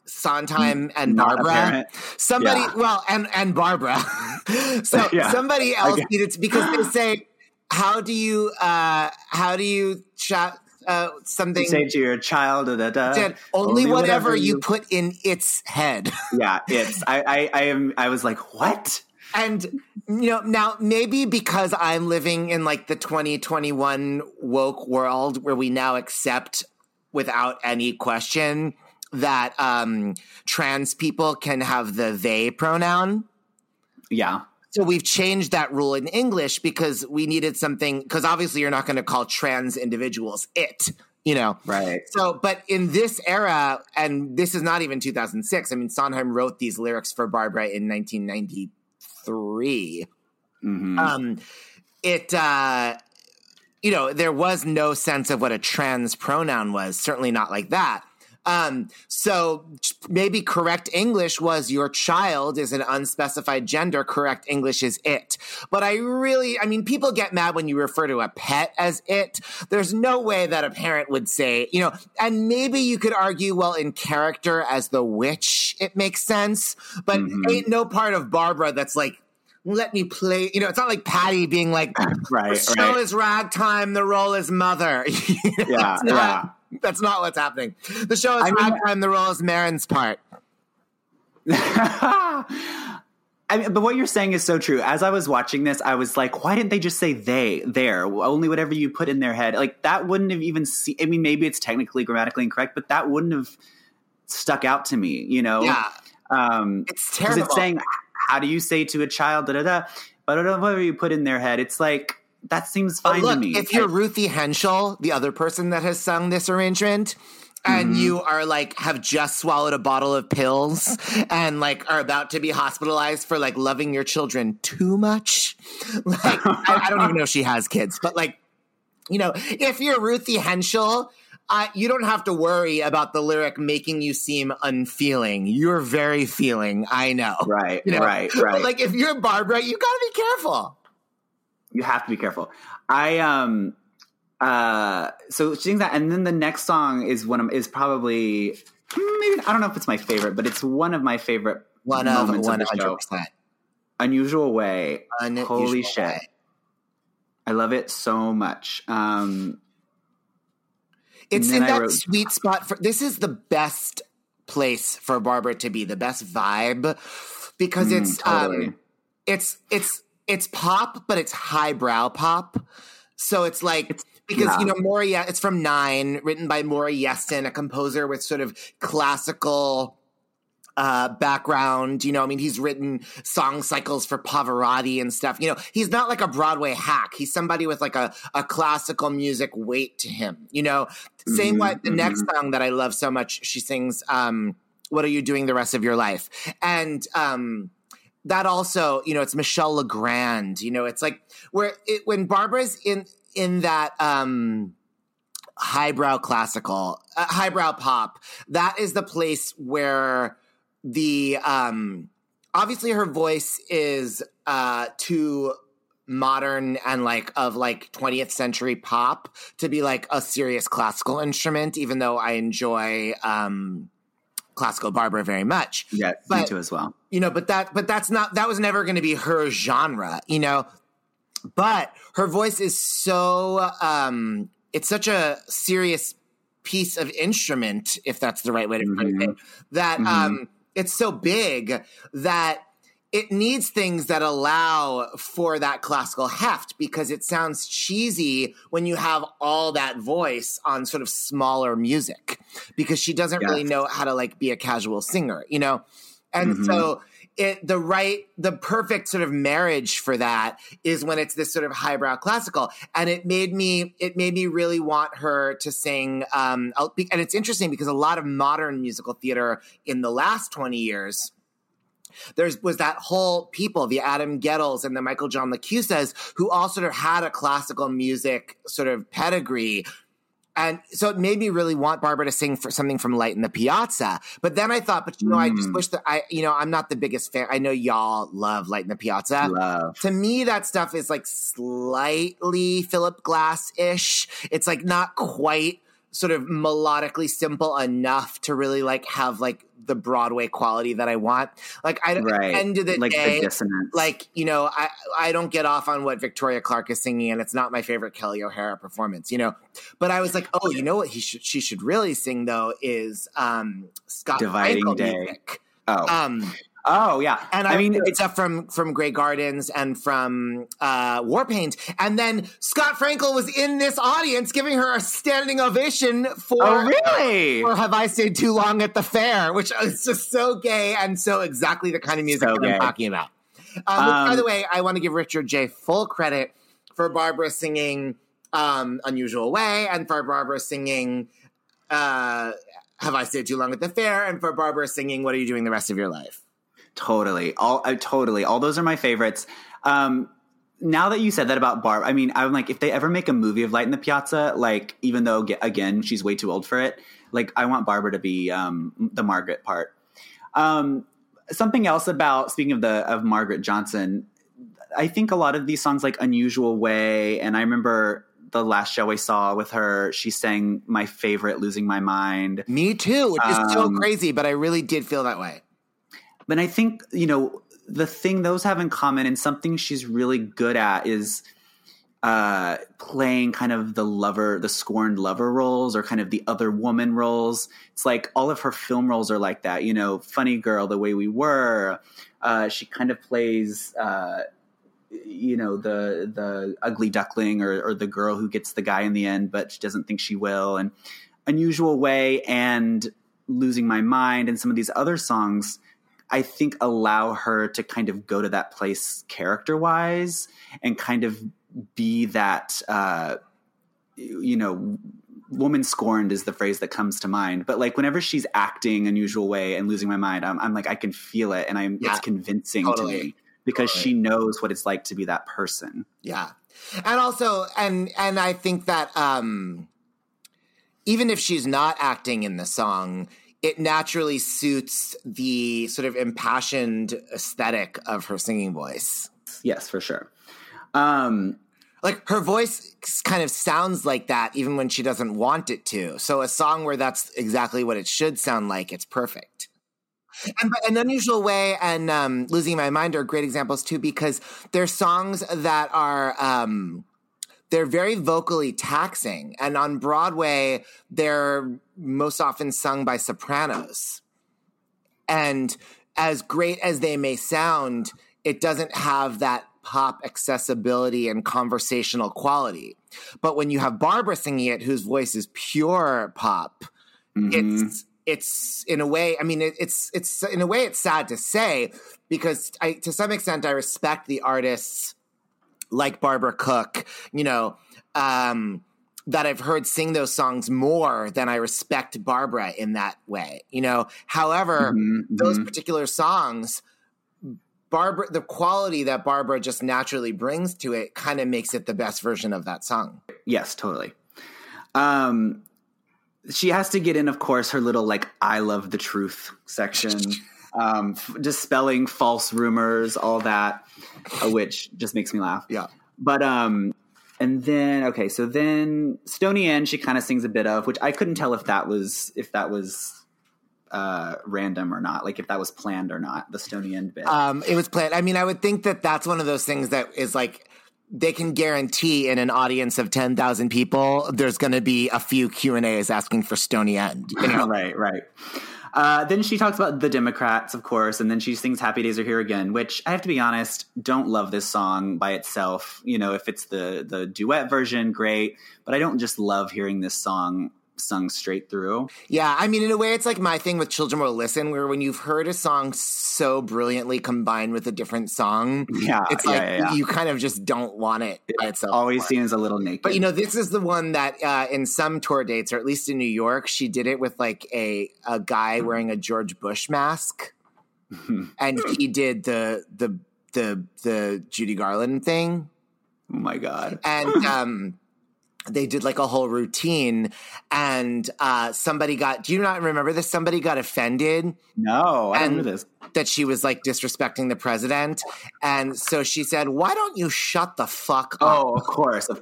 Sondheim and Barbra, somebody and Barbra, so somebody else needed, because they say, how do you chat something, you say to your child, only whatever you put in its head. Yeah, it's I was like, what? And, you know, now maybe because I'm living in like the 2021 woke world where we now accept without any question that trans people can have the they pronoun. Yeah. So we've changed that rule in English because we needed something, because obviously you're not going to call trans individuals it, you know. Right. So, but in this era, and this is not even 2006, I mean, Sondheim wrote these lyrics for Barbra in 1990. Three. Mm-hmm. You know, there was no sense of what a trans pronoun was, certainly not like that. So maybe correct English was your child is an unspecified gender. Correct English is it. But I mean, people get mad when you refer to a pet as it. There's no way that a parent would say, you know, and maybe you could argue, well, in character as the witch, it makes sense, but ain't no part of Barbra that's like, let me play. You know, it's not like Patty being like, the show is ragtime, the role is mother. That's not what's happening. The show is ragtime, the role is Marin's part. I mean, but what you're saying is so true. As I was watching this, I was like, why didn't they just say they, there, only whatever you put in their head? Like, that wouldn't have even – I mean, maybe it's technically grammatically incorrect, but that wouldn't have stuck out to me, you know? Yeah. It's terrible. Because it's saying, how do you say to a child, da-da-da, but whatever you put in their head, it's like – that seems fine to me. If you're Ruthie Henschel, the other person that has sung this arrangement, and you are like, have just swallowed a bottle of pills and like are about to be hospitalized for like loving your children too much. Like, I don't even know if she has kids, but like, you know, if you're Ruthie Henschel, you don't have to worry about the lyric making you seem unfeeling. You're very feeling. I know. Right. You know? Right. But like, if you're Barbra, you gotta be careful. You have to be careful. So she's that, and then the next song is probably maybe, I don't know if it's my favorite, but it's one of my favorite moments of the show. Unusual Way. Holy shit. I love it so much. It's in that sweet spot. This is the best place for Barbra to be, the best vibe, because totally. It's pop, but it's highbrow pop. So it's like, you know, it's from Nine, written by Maury Yeston, a composer with sort of classical background. You know, I mean, he's written song cycles for Pavarotti and stuff. You know, he's not like a Broadway hack. He's somebody with like a classical music weight to him, you know. Same like the next song that I love so much, she sings, What Are You Doing the Rest of Your Life? And that also, you know, it's Michel Legrand. You know, it's like when Barbara's in that highbrow classical, highbrow pop, that is the place where the obviously her voice is too modern and of 20th century pop to be like a serious classical instrument, even though I enjoy classical Barbra very much. Yeah, me too as well. You know, that was never going to be her genre, you know. But her voice is so it's such a serious piece of instrument, if that's the right way to put it, that it's so big that it needs things that allow for that classical heft, because it sounds cheesy when you have all that voice on sort of smaller music, because she doesn't really know how to be a casual singer, you know? And so the perfect sort of marriage for that is when it's this sort of highbrow classical. And it made me really want her to sing. And it's interesting because a lot of modern musical theater in the last 20 years, there was that whole people, the Adam Gettles and the Michael John Lacusas, who all sort of had a classical music sort of pedigree. And so it made me really want Barbra to sing for something from Light in the Piazza. But then I thought, I just wish that I'm not the biggest fan. I know y'all love Light in the Piazza. Love. To me, that stuff is like slightly Philip Glass-ish. It's like not quite sort of melodically simple enough to really have the Broadway quality that I want. At the end of the day, the dissonance. I don't get off on what Victoria Clark is singing, and it's not my favorite Kelly O'Hara performance, you know. But I was like, oh, you know what she should really sing though is Scott Dividing Day music. Oh yeah, and I mean it's up from Grey Gardens and from War Paint, and then Scott Frankel was in this audience giving her a standing ovation for for Have I Stayed Too Long at the Fair, which is just so gay and so exactly the kind of music I'm talking about. By the way, I want to give Richard J. full credit for Barbra singing Unusual Way, and for Barbra singing Have I Stayed Too Long at the Fair, and for Barbra singing What Are You Doing the Rest of Your Life. Totally. All those are my favorites. Now that you said that about Barb, I mean, I'm like, if they ever make a movie of Light in the Piazza, even though, again, she's way too old for it, I want Barbra to be the Margaret part. Something else about, speaking of Margaret Johnson, I think a lot of these songs like Unusual Way, and I remember the last show I saw with her, she sang my favorite, Losing My Mind. Me too, which is so crazy, but I really did feel that way. But I think, you know, the thing those have in common, and something she's really good at, is playing kind of the scorned lover roles, or kind of the other woman roles. It's like all of her film roles are like that, you know, Funny Girl, The Way We Were. She kind of plays, you know, the ugly duckling or the girl who gets the guy in the end, but she doesn't think she will. And Unusual Way and Losing My Mind and some of these other songs, I think, allow her to kind of go to that place character-wise and kind of be that, you know, woman scorned is the phrase that comes to mind. But whenever she's acting Unusual Way and Losing My Mind, I'm like, I can feel it, and it's convincing to me, because she knows what it's like to be that person. Yeah. And also, and I think that even if she's not acting in the song, it naturally suits the sort of impassioned aesthetic of her singing voice. Yes, for sure. Her voice kind of sounds like that even when she doesn't want it to. So a song where that's exactly what it should sound like, it's perfect. And An Unusual Way and Losing My Mind are great examples too, because they're songs that are they're very vocally taxing. And on Broadway, they're most often sung by sopranos. And as great as they may sound, it doesn't have that pop accessibility and conversational quality. But when you have Barbra singing it, whose voice is pure pop, mm-hmm. It's in a way, I mean, it's in a way it's sad to say, because to some extent I respect the artists like Barbra Cook, you know, that I've heard sing those songs more than I respect Barbra in that way, you know. However, mm-hmm. those particular songs, Barbra, the quality that Barbra just naturally brings to it kind of makes it the best version of that song. Yes, totally. She has to get in, of course, her little, like, I love the truth section, dispelling false rumors, all that, which just makes me laugh. Yeah. But, and then, okay, so then Stony End, she kind of sings a bit of, which I couldn't tell if that was random or not, like if that was planned or not, the Stony End bit. It was planned. I mean, I would think that that's one of those things that is like, they can guarantee in an audience of 10,000 people, there's going to be a few Q&As asking for Stony End. You know? Right. Then she talks about the Democrats, of course, and then she sings Happy Days Are Here Again, which I have to be honest, don't love this song by itself. You know, if it's the duet version, great, but I don't just love hearing this song sung straight through. Yeah, I mean, in a way, it's like my thing with Children Will Listen, where when you've heard a song so brilliantly combined with a different song, you kind of just don't want it by itself. Always seems a little naked. But, you know, this is the one that in some tour dates, or at least in New York, she did it with like a guy wearing a George Bush mask. And he did the Judy Garland thing. Oh, my God. And, they did like a whole routine, and somebody got, do you not remember this? Somebody got offended. No, I don't remember this. That she was like disrespecting the president. And so she said, why don't you shut the fuck up? Oh, of course. I've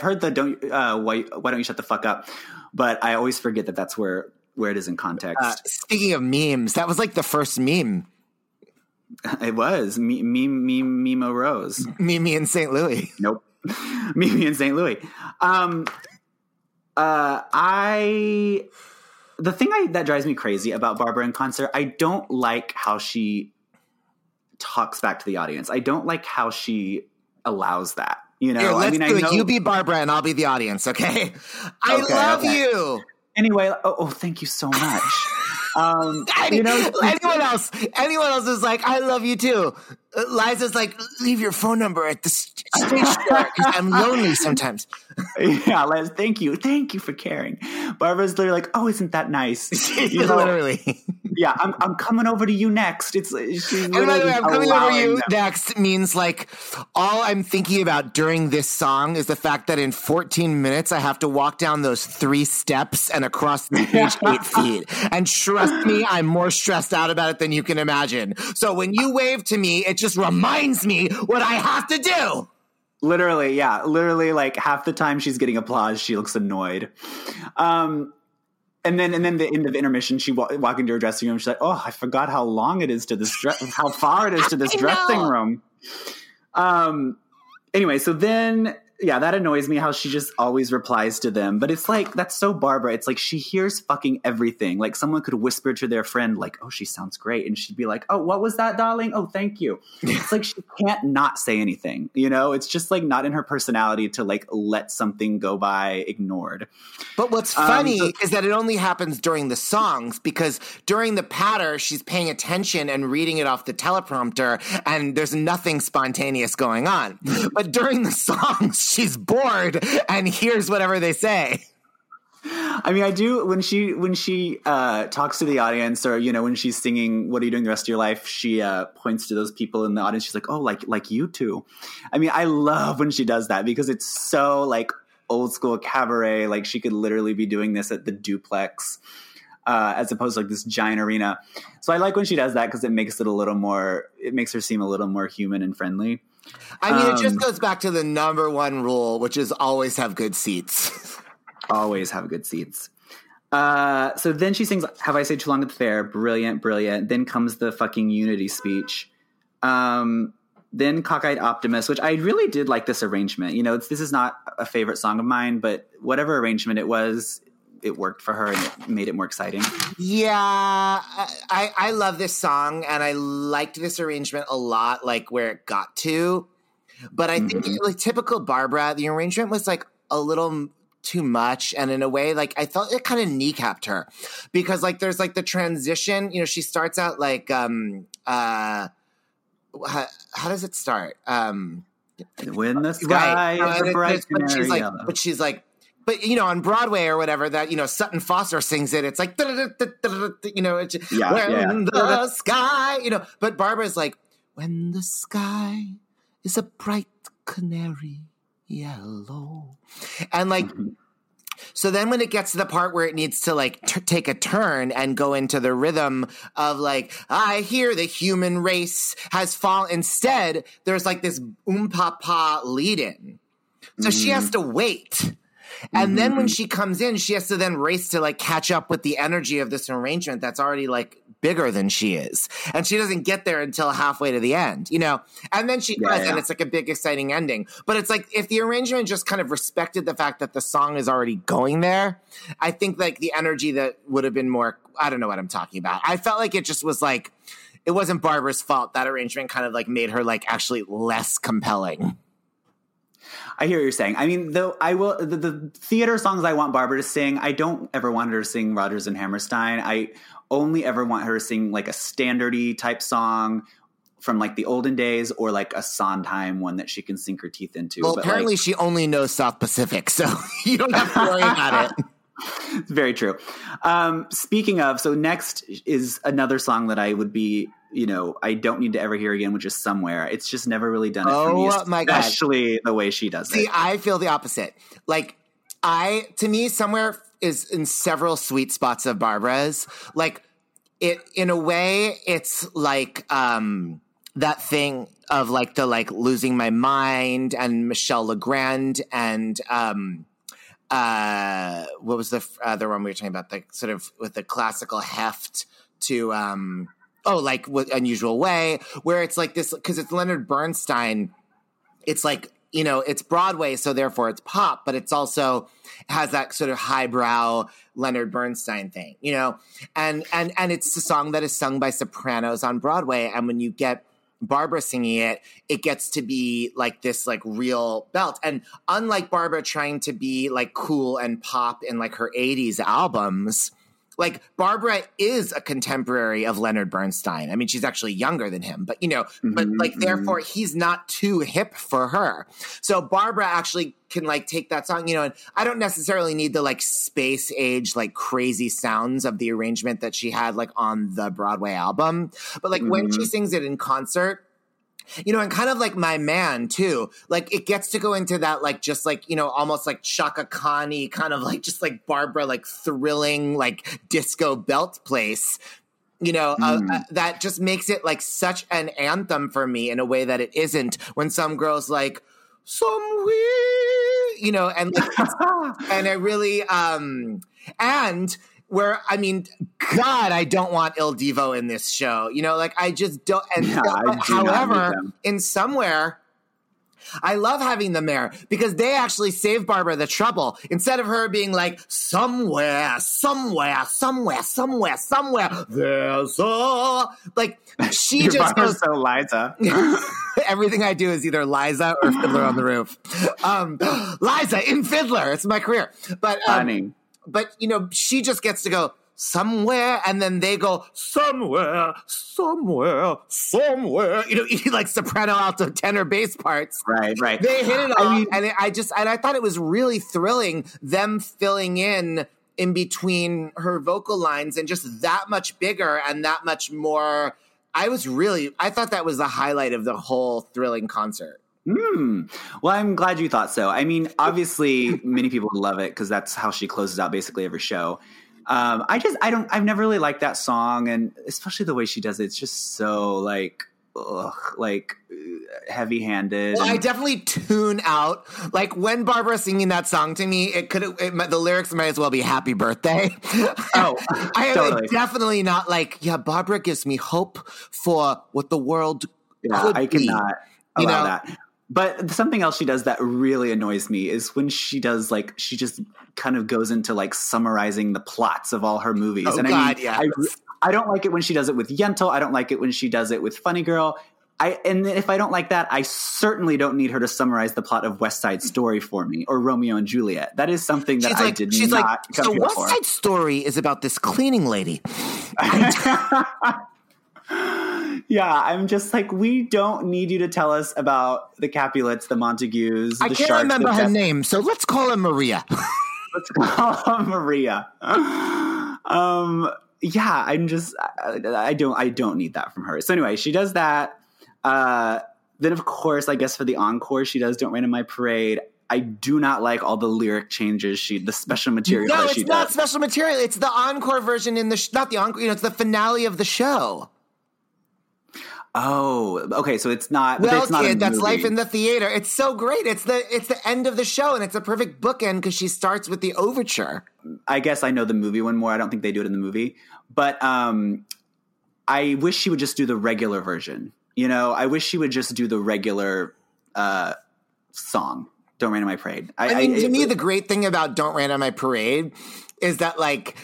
heard the why don't you shut the fuck up? But I always forget that that's where it is in context. Speaking of memes, that was like the first meme. It was. Mimo Rose. Mimi in St. Louis. Nope. Mimi in St. Louis. The thing that drives me crazy about Barbra in concert, I don't like how she talks back to the audience. I don't like how she allows that. You know, you be Barbra and I'll be the audience. Okay. I love you. Anyway. Oh, thank you so much. You know, anyone else is like, I love you too. Liza's like, leave your phone number at the station because I'm lonely sometimes. Yeah, Liza, thank you for caring. Barbara's literally like, oh, isn't that nice? You know, literally. Yeah, I'm coming over to you next. And by the way, I'm coming over to you next means like all I'm thinking about during this song is the fact that in 14 minutes I have to walk down those 3 steps and across the stage 8 feet. And trust me, I'm more stressed out about it than you can imagine. So when you wave to me, it just reminds me what I have to do. Literally, yeah. Literally, like half the time she's getting applause, she looks annoyed. And then the end of intermission, she walked into her dressing room. She's like, "Oh, I forgot how long it is to this how far it is to this dressing room." Anyway, so then, yeah, that annoys me how she just always replies to them. But it's like, that's so Barbra. It's like she hears fucking everything. Like someone could whisper to their friend, like, oh, she sounds great. And she'd be like, oh, what was that, darling? Oh, thank you. It's like she can't not say anything. You know, it's just like not in her personality to like let something go by ignored. But what's funny is that it only happens during the songs, because during the patter, she's paying attention and reading it off the teleprompter and there's nothing spontaneous going on. But during the songs, she's bored and hears whatever they say. I mean, I do when she talks to the audience, or you know, when she's singing "What Are You Doing the Rest of Your Life," she points to those people in the audience. She's like, "Oh, like you too." I mean, I love when she does that because it's so like old school cabaret. Like she could literally be doing this at the Duplex as opposed to like this giant arena. So I like when she does that because it makes her seem a little more human and friendly. I mean, it just goes back to the number one rule, which is always have good seats. Always have good seats. So then she sings, Have I Stayed Too Long at the Fair? Brilliant. Then comes the fucking unity speech. Then Cockeyed Optimist, which I really did like this arrangement. You know, this is not a favorite song of mine, but whatever arrangement it was, it worked for her and it made it more exciting. Yeah, I love this song and I liked this arrangement a lot, like where it got to. But I think like typical Barbra, the arrangement was like a little too much. And in a way, like I felt it kind of kneecapped her because like there's like the transition, you know, she starts out like, how does it start? When the sky is bright, but she's like, but you know, on Broadway or whatever that, you know, Sutton Foster sings it. It's like, you know, it's when the sky, you know, but Barbara's like, when the sky is a bright canary yellow. And like, so then when it gets to the part where it needs to like take a turn and go into the rhythm of like, I hear the human race has fallen. Instead, there's like this oom-pa-pa lead in. So she has to wait. And then when she comes in, she has to then race to like catch up with the energy of this arrangement that's already like bigger than she is. And she doesn't get there until halfway to the end, you know? And then she does, and it's like a big, exciting ending. But it's like, if the arrangement just kind of respected the fact that the song is already going there, I think like the energy that would have been more, I don't know what I'm talking about. I felt like it just was like, it wasn't Barbara's fault. That arrangement kind of like made her like actually less compelling. I hear what you're saying. I mean, though, the theater songs I want Barbra to sing, I don't ever want her to sing Rodgers and Hammerstein. I only ever want her to sing like a standardy type song from like the olden days or like a Sondheim one that she can sink her teeth into. Well, but apparently like, she only knows South Pacific, so you don't have to worry about it. It's very true. Speaking of, so next is another song that I would be, you know, I don't need to ever hear again, which is Somewhere. It's just never really done it for me, especially the way she does it. See, I feel the opposite. Like, to me, Somewhere is in several sweet spots of Barbara's. Like, it in a way, it's like that thing of like the like Losing My Mind and Michel Legrand and what was the one we were talking about? Like sort of with the classical heft to like Unusual Way, where it's like this, because it's Leonard Bernstein. It's like, you know, it's Broadway, so therefore it's pop, but it's also has that sort of highbrow Leonard Bernstein thing, you know? And it's a song that is sung by sopranos on Broadway. And when you get Barbra singing it, it gets to be like this like real belt. And unlike Barbra trying to be like cool and pop in like her 80s albums, like Barbra is a contemporary of Leonard Bernstein. I mean, she's actually younger than him, but you know, but like, therefore he's not too hip for her. So Barbra actually can like take that song, you know, and I don't necessarily need the like space age, like crazy sounds of the arrangement that she had like on the Broadway album. But like when she sings it in concert, you know, and kind of like My Man too, like it gets to go into that, like, just like, you know, almost like Chaka Khan-y kind of like, just like Barbra, like thrilling, like disco belt place, you know, that just makes it like such an anthem for me in a way that it isn't when some girls like Somewhere, you know, and, like, and I really, and where, I mean, God, I don't want Il Divo in this show. You know, like, I just don't. And yeah, however, in Somewhere, I love having them there because they actually save Barbra the trouble. Instead of her being like, somewhere, somewhere, somewhere, somewhere, somewhere, there's a... Like, she just goes... so Liza. Everything I do is either Liza or Fiddler on the Roof. Liza in Fiddler. It's my career. But... funny. But, you know, she just gets to go somewhere, and then they go somewhere, somewhere, somewhere. You know, like soprano, alto, tenor, bass parts. Right, right. They hit it all. I mean, and I thought it was really thrilling, them filling in between her vocal lines and just that much bigger and that much more. I thought that was the highlight of the whole thrilling concert. Well, I'm glad you thought so. I mean, obviously many people love it because that's how she closes out basically every show. I've never really liked that song, and especially the way she does it. It's just so like, ugh, like heavy-handed. Well, I definitely tune out. Like when Barbara's singing that song to me, the lyrics might as well be "Happy Birthday." Oh, I am totally. Definitely not like, yeah, Barbra gives me hope for what the world could be. I cannot. allow that. But something else she does that really annoys me is when she does, like, she just kind of goes into, like, summarizing the plots of all her movies. Oh, and God, I mean, yeah. I don't like it when she does it with Yentl. I don't like it when she does it with Funny Girl. And if I don't like that, I certainly don't need her to summarize the plot of West Side Story for me or Romeo and Juliet. That is something that I did not come here for. So West Side Story is about this cleaning lady. Yeah, I'm just like, we don't need you to tell us about the Capulets, the Montagues, the Sharks. I can't remember her name, so let's call her Maria. Let's call her Maria. Yeah, I'm just I don't need that from her. So anyway, she does that. Then, of course, I guess for the encore, she does Don't Rain on My Parade. I do not like all the lyric changes. The special material. No, it's not special material. It's the encore version in the not the encore. You know, it's the finale of the show. Oh, okay. So it's not. Well, it's not kid, a that's movie. Life in the theater. It's so great. It's the end of the show, and it's a perfect bookend because she starts with the overture. I guess I know the movie one more. I don't think they do it in the movie, but I wish she would just do the regular version. You know, I wish she would just do the regular song, Don't Rain on My Parade. To me, the great thing about Don't Rain on My Parade is that, like,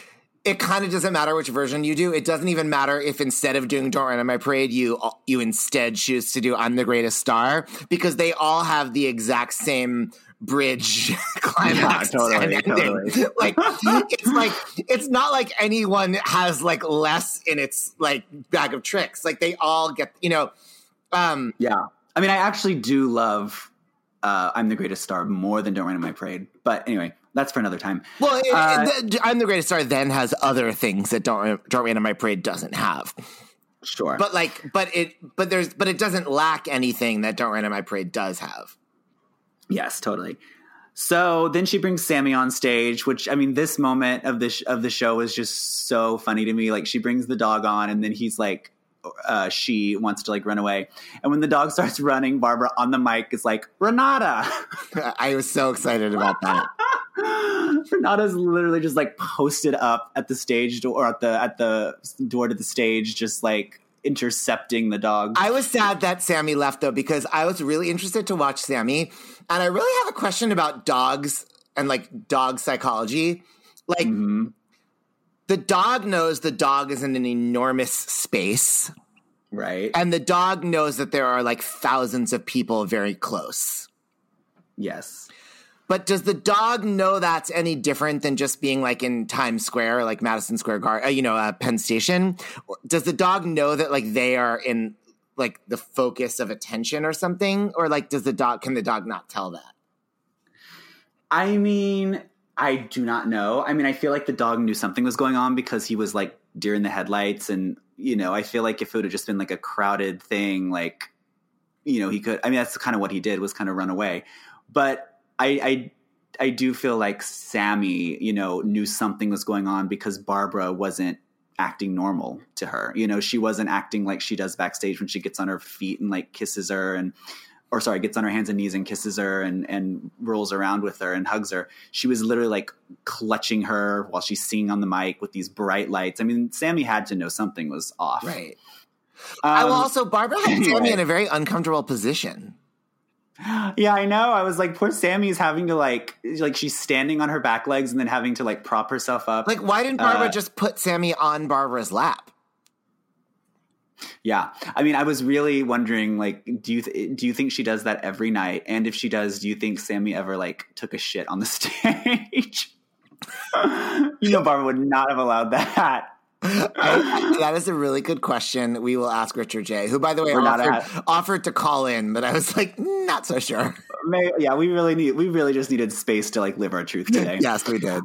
it kind of doesn't matter which version you do. It doesn't even matter if instead of doing Don't Rain on My Parade, you instead choose to do I'm the Greatest Star, because they all have the exact same bridge climax. Yeah, totally. Like, it's not like anyone has, like, less in its, like, bag of tricks. Like, they all get, you know. Yeah. I mean, I actually do love I'm the Greatest Star more than Don't Rain on My Parade. But anyway, that's for another time. Well, I'm the Greatest Star then has other things that Don't Rain on My Parade doesn't have. Sure. But, like, but it doesn't lack anything that Don't Rain on My Parade does have. Yes, totally. So then she brings Sammy on stage, which, I mean, this moment of the show is just so funny to me. Like, she brings the dog on, and then he's like, she wants to, like, run away. And when the dog starts running, Barbra on the mic is like, Renata. I was so excited about that. Renata's literally just, like, posted up at the stage door, or at the door to the stage, just, like, intercepting the dog. I was sad that Sammy left, though, because I was really interested to watch Sammy. And I really have a question about dogs and, like, dog psychology. Like, mm-hmm. The dog knows the dog is in an enormous space. Right. And the dog knows that there are, like, thousands of people very close. Yes. But does the dog know that's any different than just being, like, in Times Square or, like, Madison Square Garden, Penn Station? Does the dog know that, like, they are in, like, the focus of attention or something? Or, like, can the dog not tell that? I mean, I do not know. I mean, I feel like the dog knew something was going on because he was, like, deer in the headlights. And, you know, I feel like if it would have just been, like, a crowded thing, like, you know, he could – I mean, that's kind of what he did, was kind of run away. But – I do feel like Sammy, you know, knew something was going on because Barbra wasn't acting normal to her. You know, she wasn't acting like she does backstage when she gets on her feet and, like, kisses her gets on her hands and knees and kisses her and rolls around with her and hugs her. She was literally, like, clutching her while she's singing on the mic with these bright lights. I mean, Sammy had to know something was off. Right. Barbra had Sammy in a very uncomfortable position. Yeah, I know. I was like, poor Sammy's having to, like she's standing on her back legs and then having to, like, prop herself up. Like, why didn't Barbra just put Sammy on Barbara's lap? Yeah. I mean, I was really wondering, like, do you think she does that every night? And if she does, do you think Sammy ever, like, took a shit on the stage? You know, Barbra would not have allowed that. That is a really good question. We will ask Richard J., who, by the way, offered to call in, but I was like, not so sure. Yeah, we really just needed space to, like, live our truth today. Yes, we did.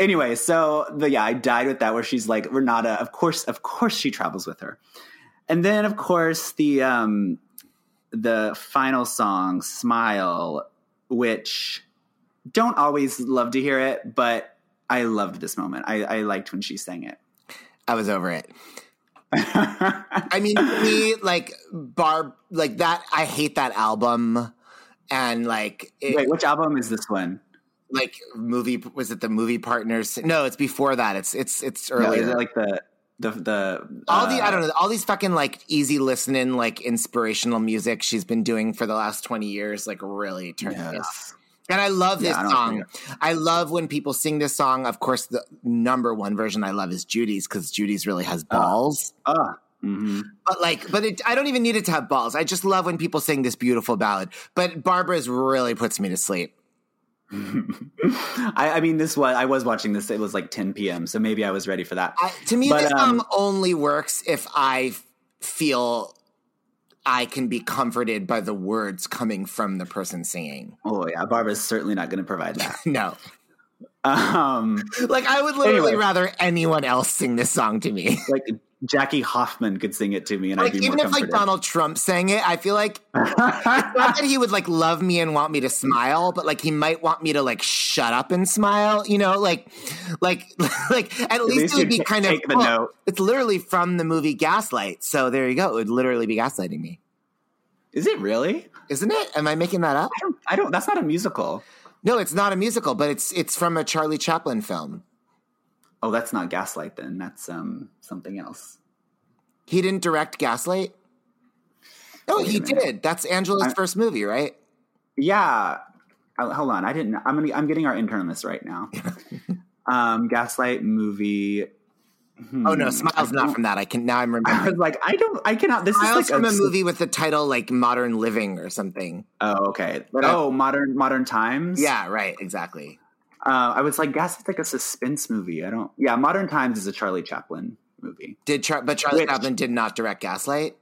Anyway, so I died with that, where she's like, Renata, of course she travels with her. And then, of course, the final song, Smile, which don't always love to hear it, but I loved this moment. I liked when she sang it. I was over it. I mean, I hate that album. And, like, wait, which album is this one? Like, was it the Movie Partners? No, it's before that. It's earlier. No, is it like the all these fucking like easy listening, like inspirational music she's been doing for the last 20 years, like really turned me off. And I love this song. I love when people sing this song. Of course, the number one version I love is Judy's, because Judy's really has balls. Mm-hmm. But I don't even need it to have balls. I just love when people sing this beautiful ballad. But Barbara's really puts me to sleep. I mean, I was watching this. It was like 10 p.m., so maybe I was ready for that. This song only works if I feel I can be comforted by the words coming from the person singing. Oh, yeah. Barbara's certainly not going to provide that. No. I would literally rather anyone else sing this song to me. Like, Jackie Hoffman could sing it to me, and I'd be more comforted. Even if, Donald Trump sang it, I feel like it's not that he would, love me and want me to smile, but, he might want me to, shut up and smile, you know? At least it would be kind of cool. Note. It's literally from the movie Gaslight, so there you go. It would literally be gaslighting me. Is it really? Isn't it? Am I making that up? I don't. That's not a musical. No, it's not a musical, but it's from a Charlie Chaplin film. Oh, that's not Gaslight then. That's something else. He didn't direct Gaslight? Oh, he did. That's Angela's first movie, right? Yeah. Hold on. I didn't. I'm getting our intern list right now. Gaslight movie. Oh no, Smile's not from that. I'm remembering. I was like, this Smile's is like from a movie with the title Modern Living or something. Oh, okay. Modern Times. Yeah, right. Exactly. I was like, Gaslight's like a suspense movie. Modern Times is a Charlie Chaplin movie. But Charlie Chaplin did not direct Gaslight?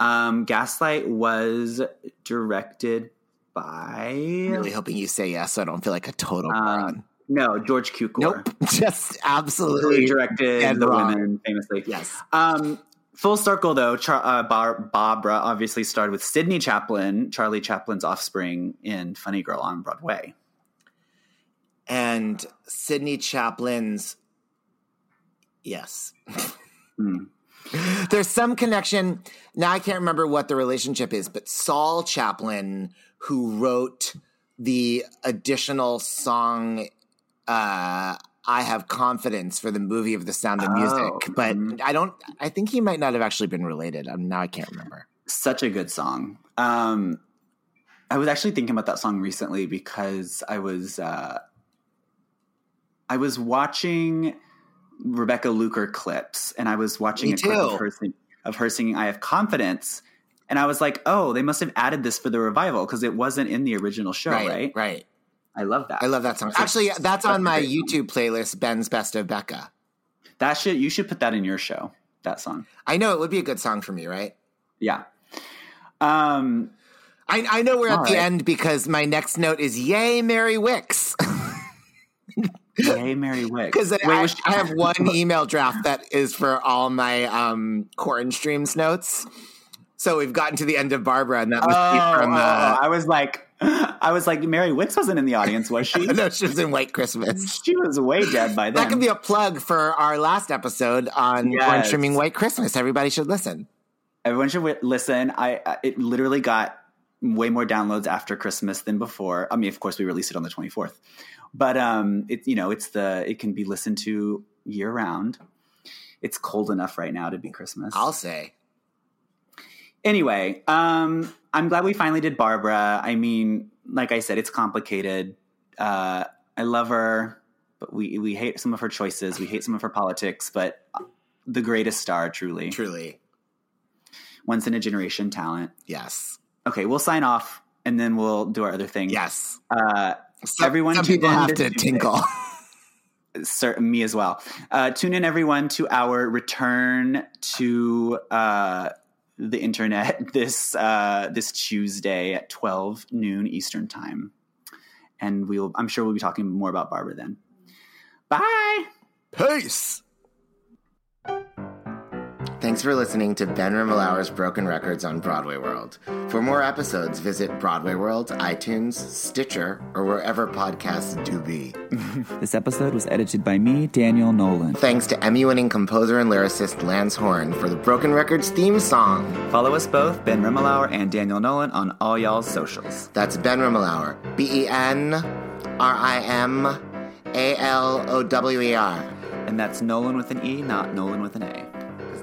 Gaslight was directed by... I'm really hoping you say yes so I don't feel like a total moron. No, George Cukor. Nope, just absolutely directed The Women famously. Yes. Full circle, though, Barbra obviously starred with Sidney Chaplin, Charlie Chaplin's offspring, in Funny Girl on Broadway. And Sidney Chaplin's, yes. There's some connection. Now I can't remember what the relationship is, but Saul Chaplin, who wrote the additional song I Have Confidence for the movie of The Sound of Music, but I think he might not have actually been related. Now I can't remember. Such a good song. I was actually thinking about that song recently because I was watching Rebecca Luker clips, and I was watching a clip of her singing I Have Confidence, and I was like, oh, they must have added this for the revival because it wasn't in the original show, right? Right. I love that. I love that song. Actually, that's on my YouTube playlist, Ben's Best of Becca. You should put that in your show, that song. I know. It would be a good song for me, right? Yeah. I know we're at the end because my next note is, yay, Mary Wicks. Yay, Mary Wicks. Because I have one email draft that is for all my Corn Streams notes. So we've gotten to the end of Barbra, and that must be from. I was like, Mary Wicks wasn't in the audience, was she? No, she was in White Christmas. She was way dead by then. That could be a plug for our last episode on Corn Streaming White Christmas. Everybody should listen. Everyone should listen. It literally got way more downloads after Christmas than before. I mean, of course, we released it on the 24th. But it can be listened to year round. It's cold enough right now to be Christmas, I'll say. Anyway, I'm glad we finally did Barbra. I mean, like I said, it's complicated. I love her, but we hate some of her choices. We hate some of her politics, but the greatest star, truly. Truly. Once in a generation talent. Yes. Okay, we'll sign off, and then we'll do our other thing. Yes. Everyone, some people have to tinkle. Me as well. Tune in, everyone, to our return to the internet this Tuesday at 12 noon Eastern time, and I'm sure we'll be talking more about Barbra then. Bye. Peace. Thanks for listening to Ben Rimmelauer's Broken Records on Broadway World. For more episodes, visit Broadway World, iTunes, Stitcher, or wherever podcasts do be. This episode was edited by me, Daniel Nolan. Thanks to Emmy-winning composer and lyricist Lance Horn for the Broken Records theme song. Follow us both, Ben Rimmelauer and Daniel Nolan, on all y'all's socials. That's Ben Rimmelauer. B-E-N-R-I-M-A-L-O-W-E-R. And that's Nolan with an E, not Nolan with an A. Because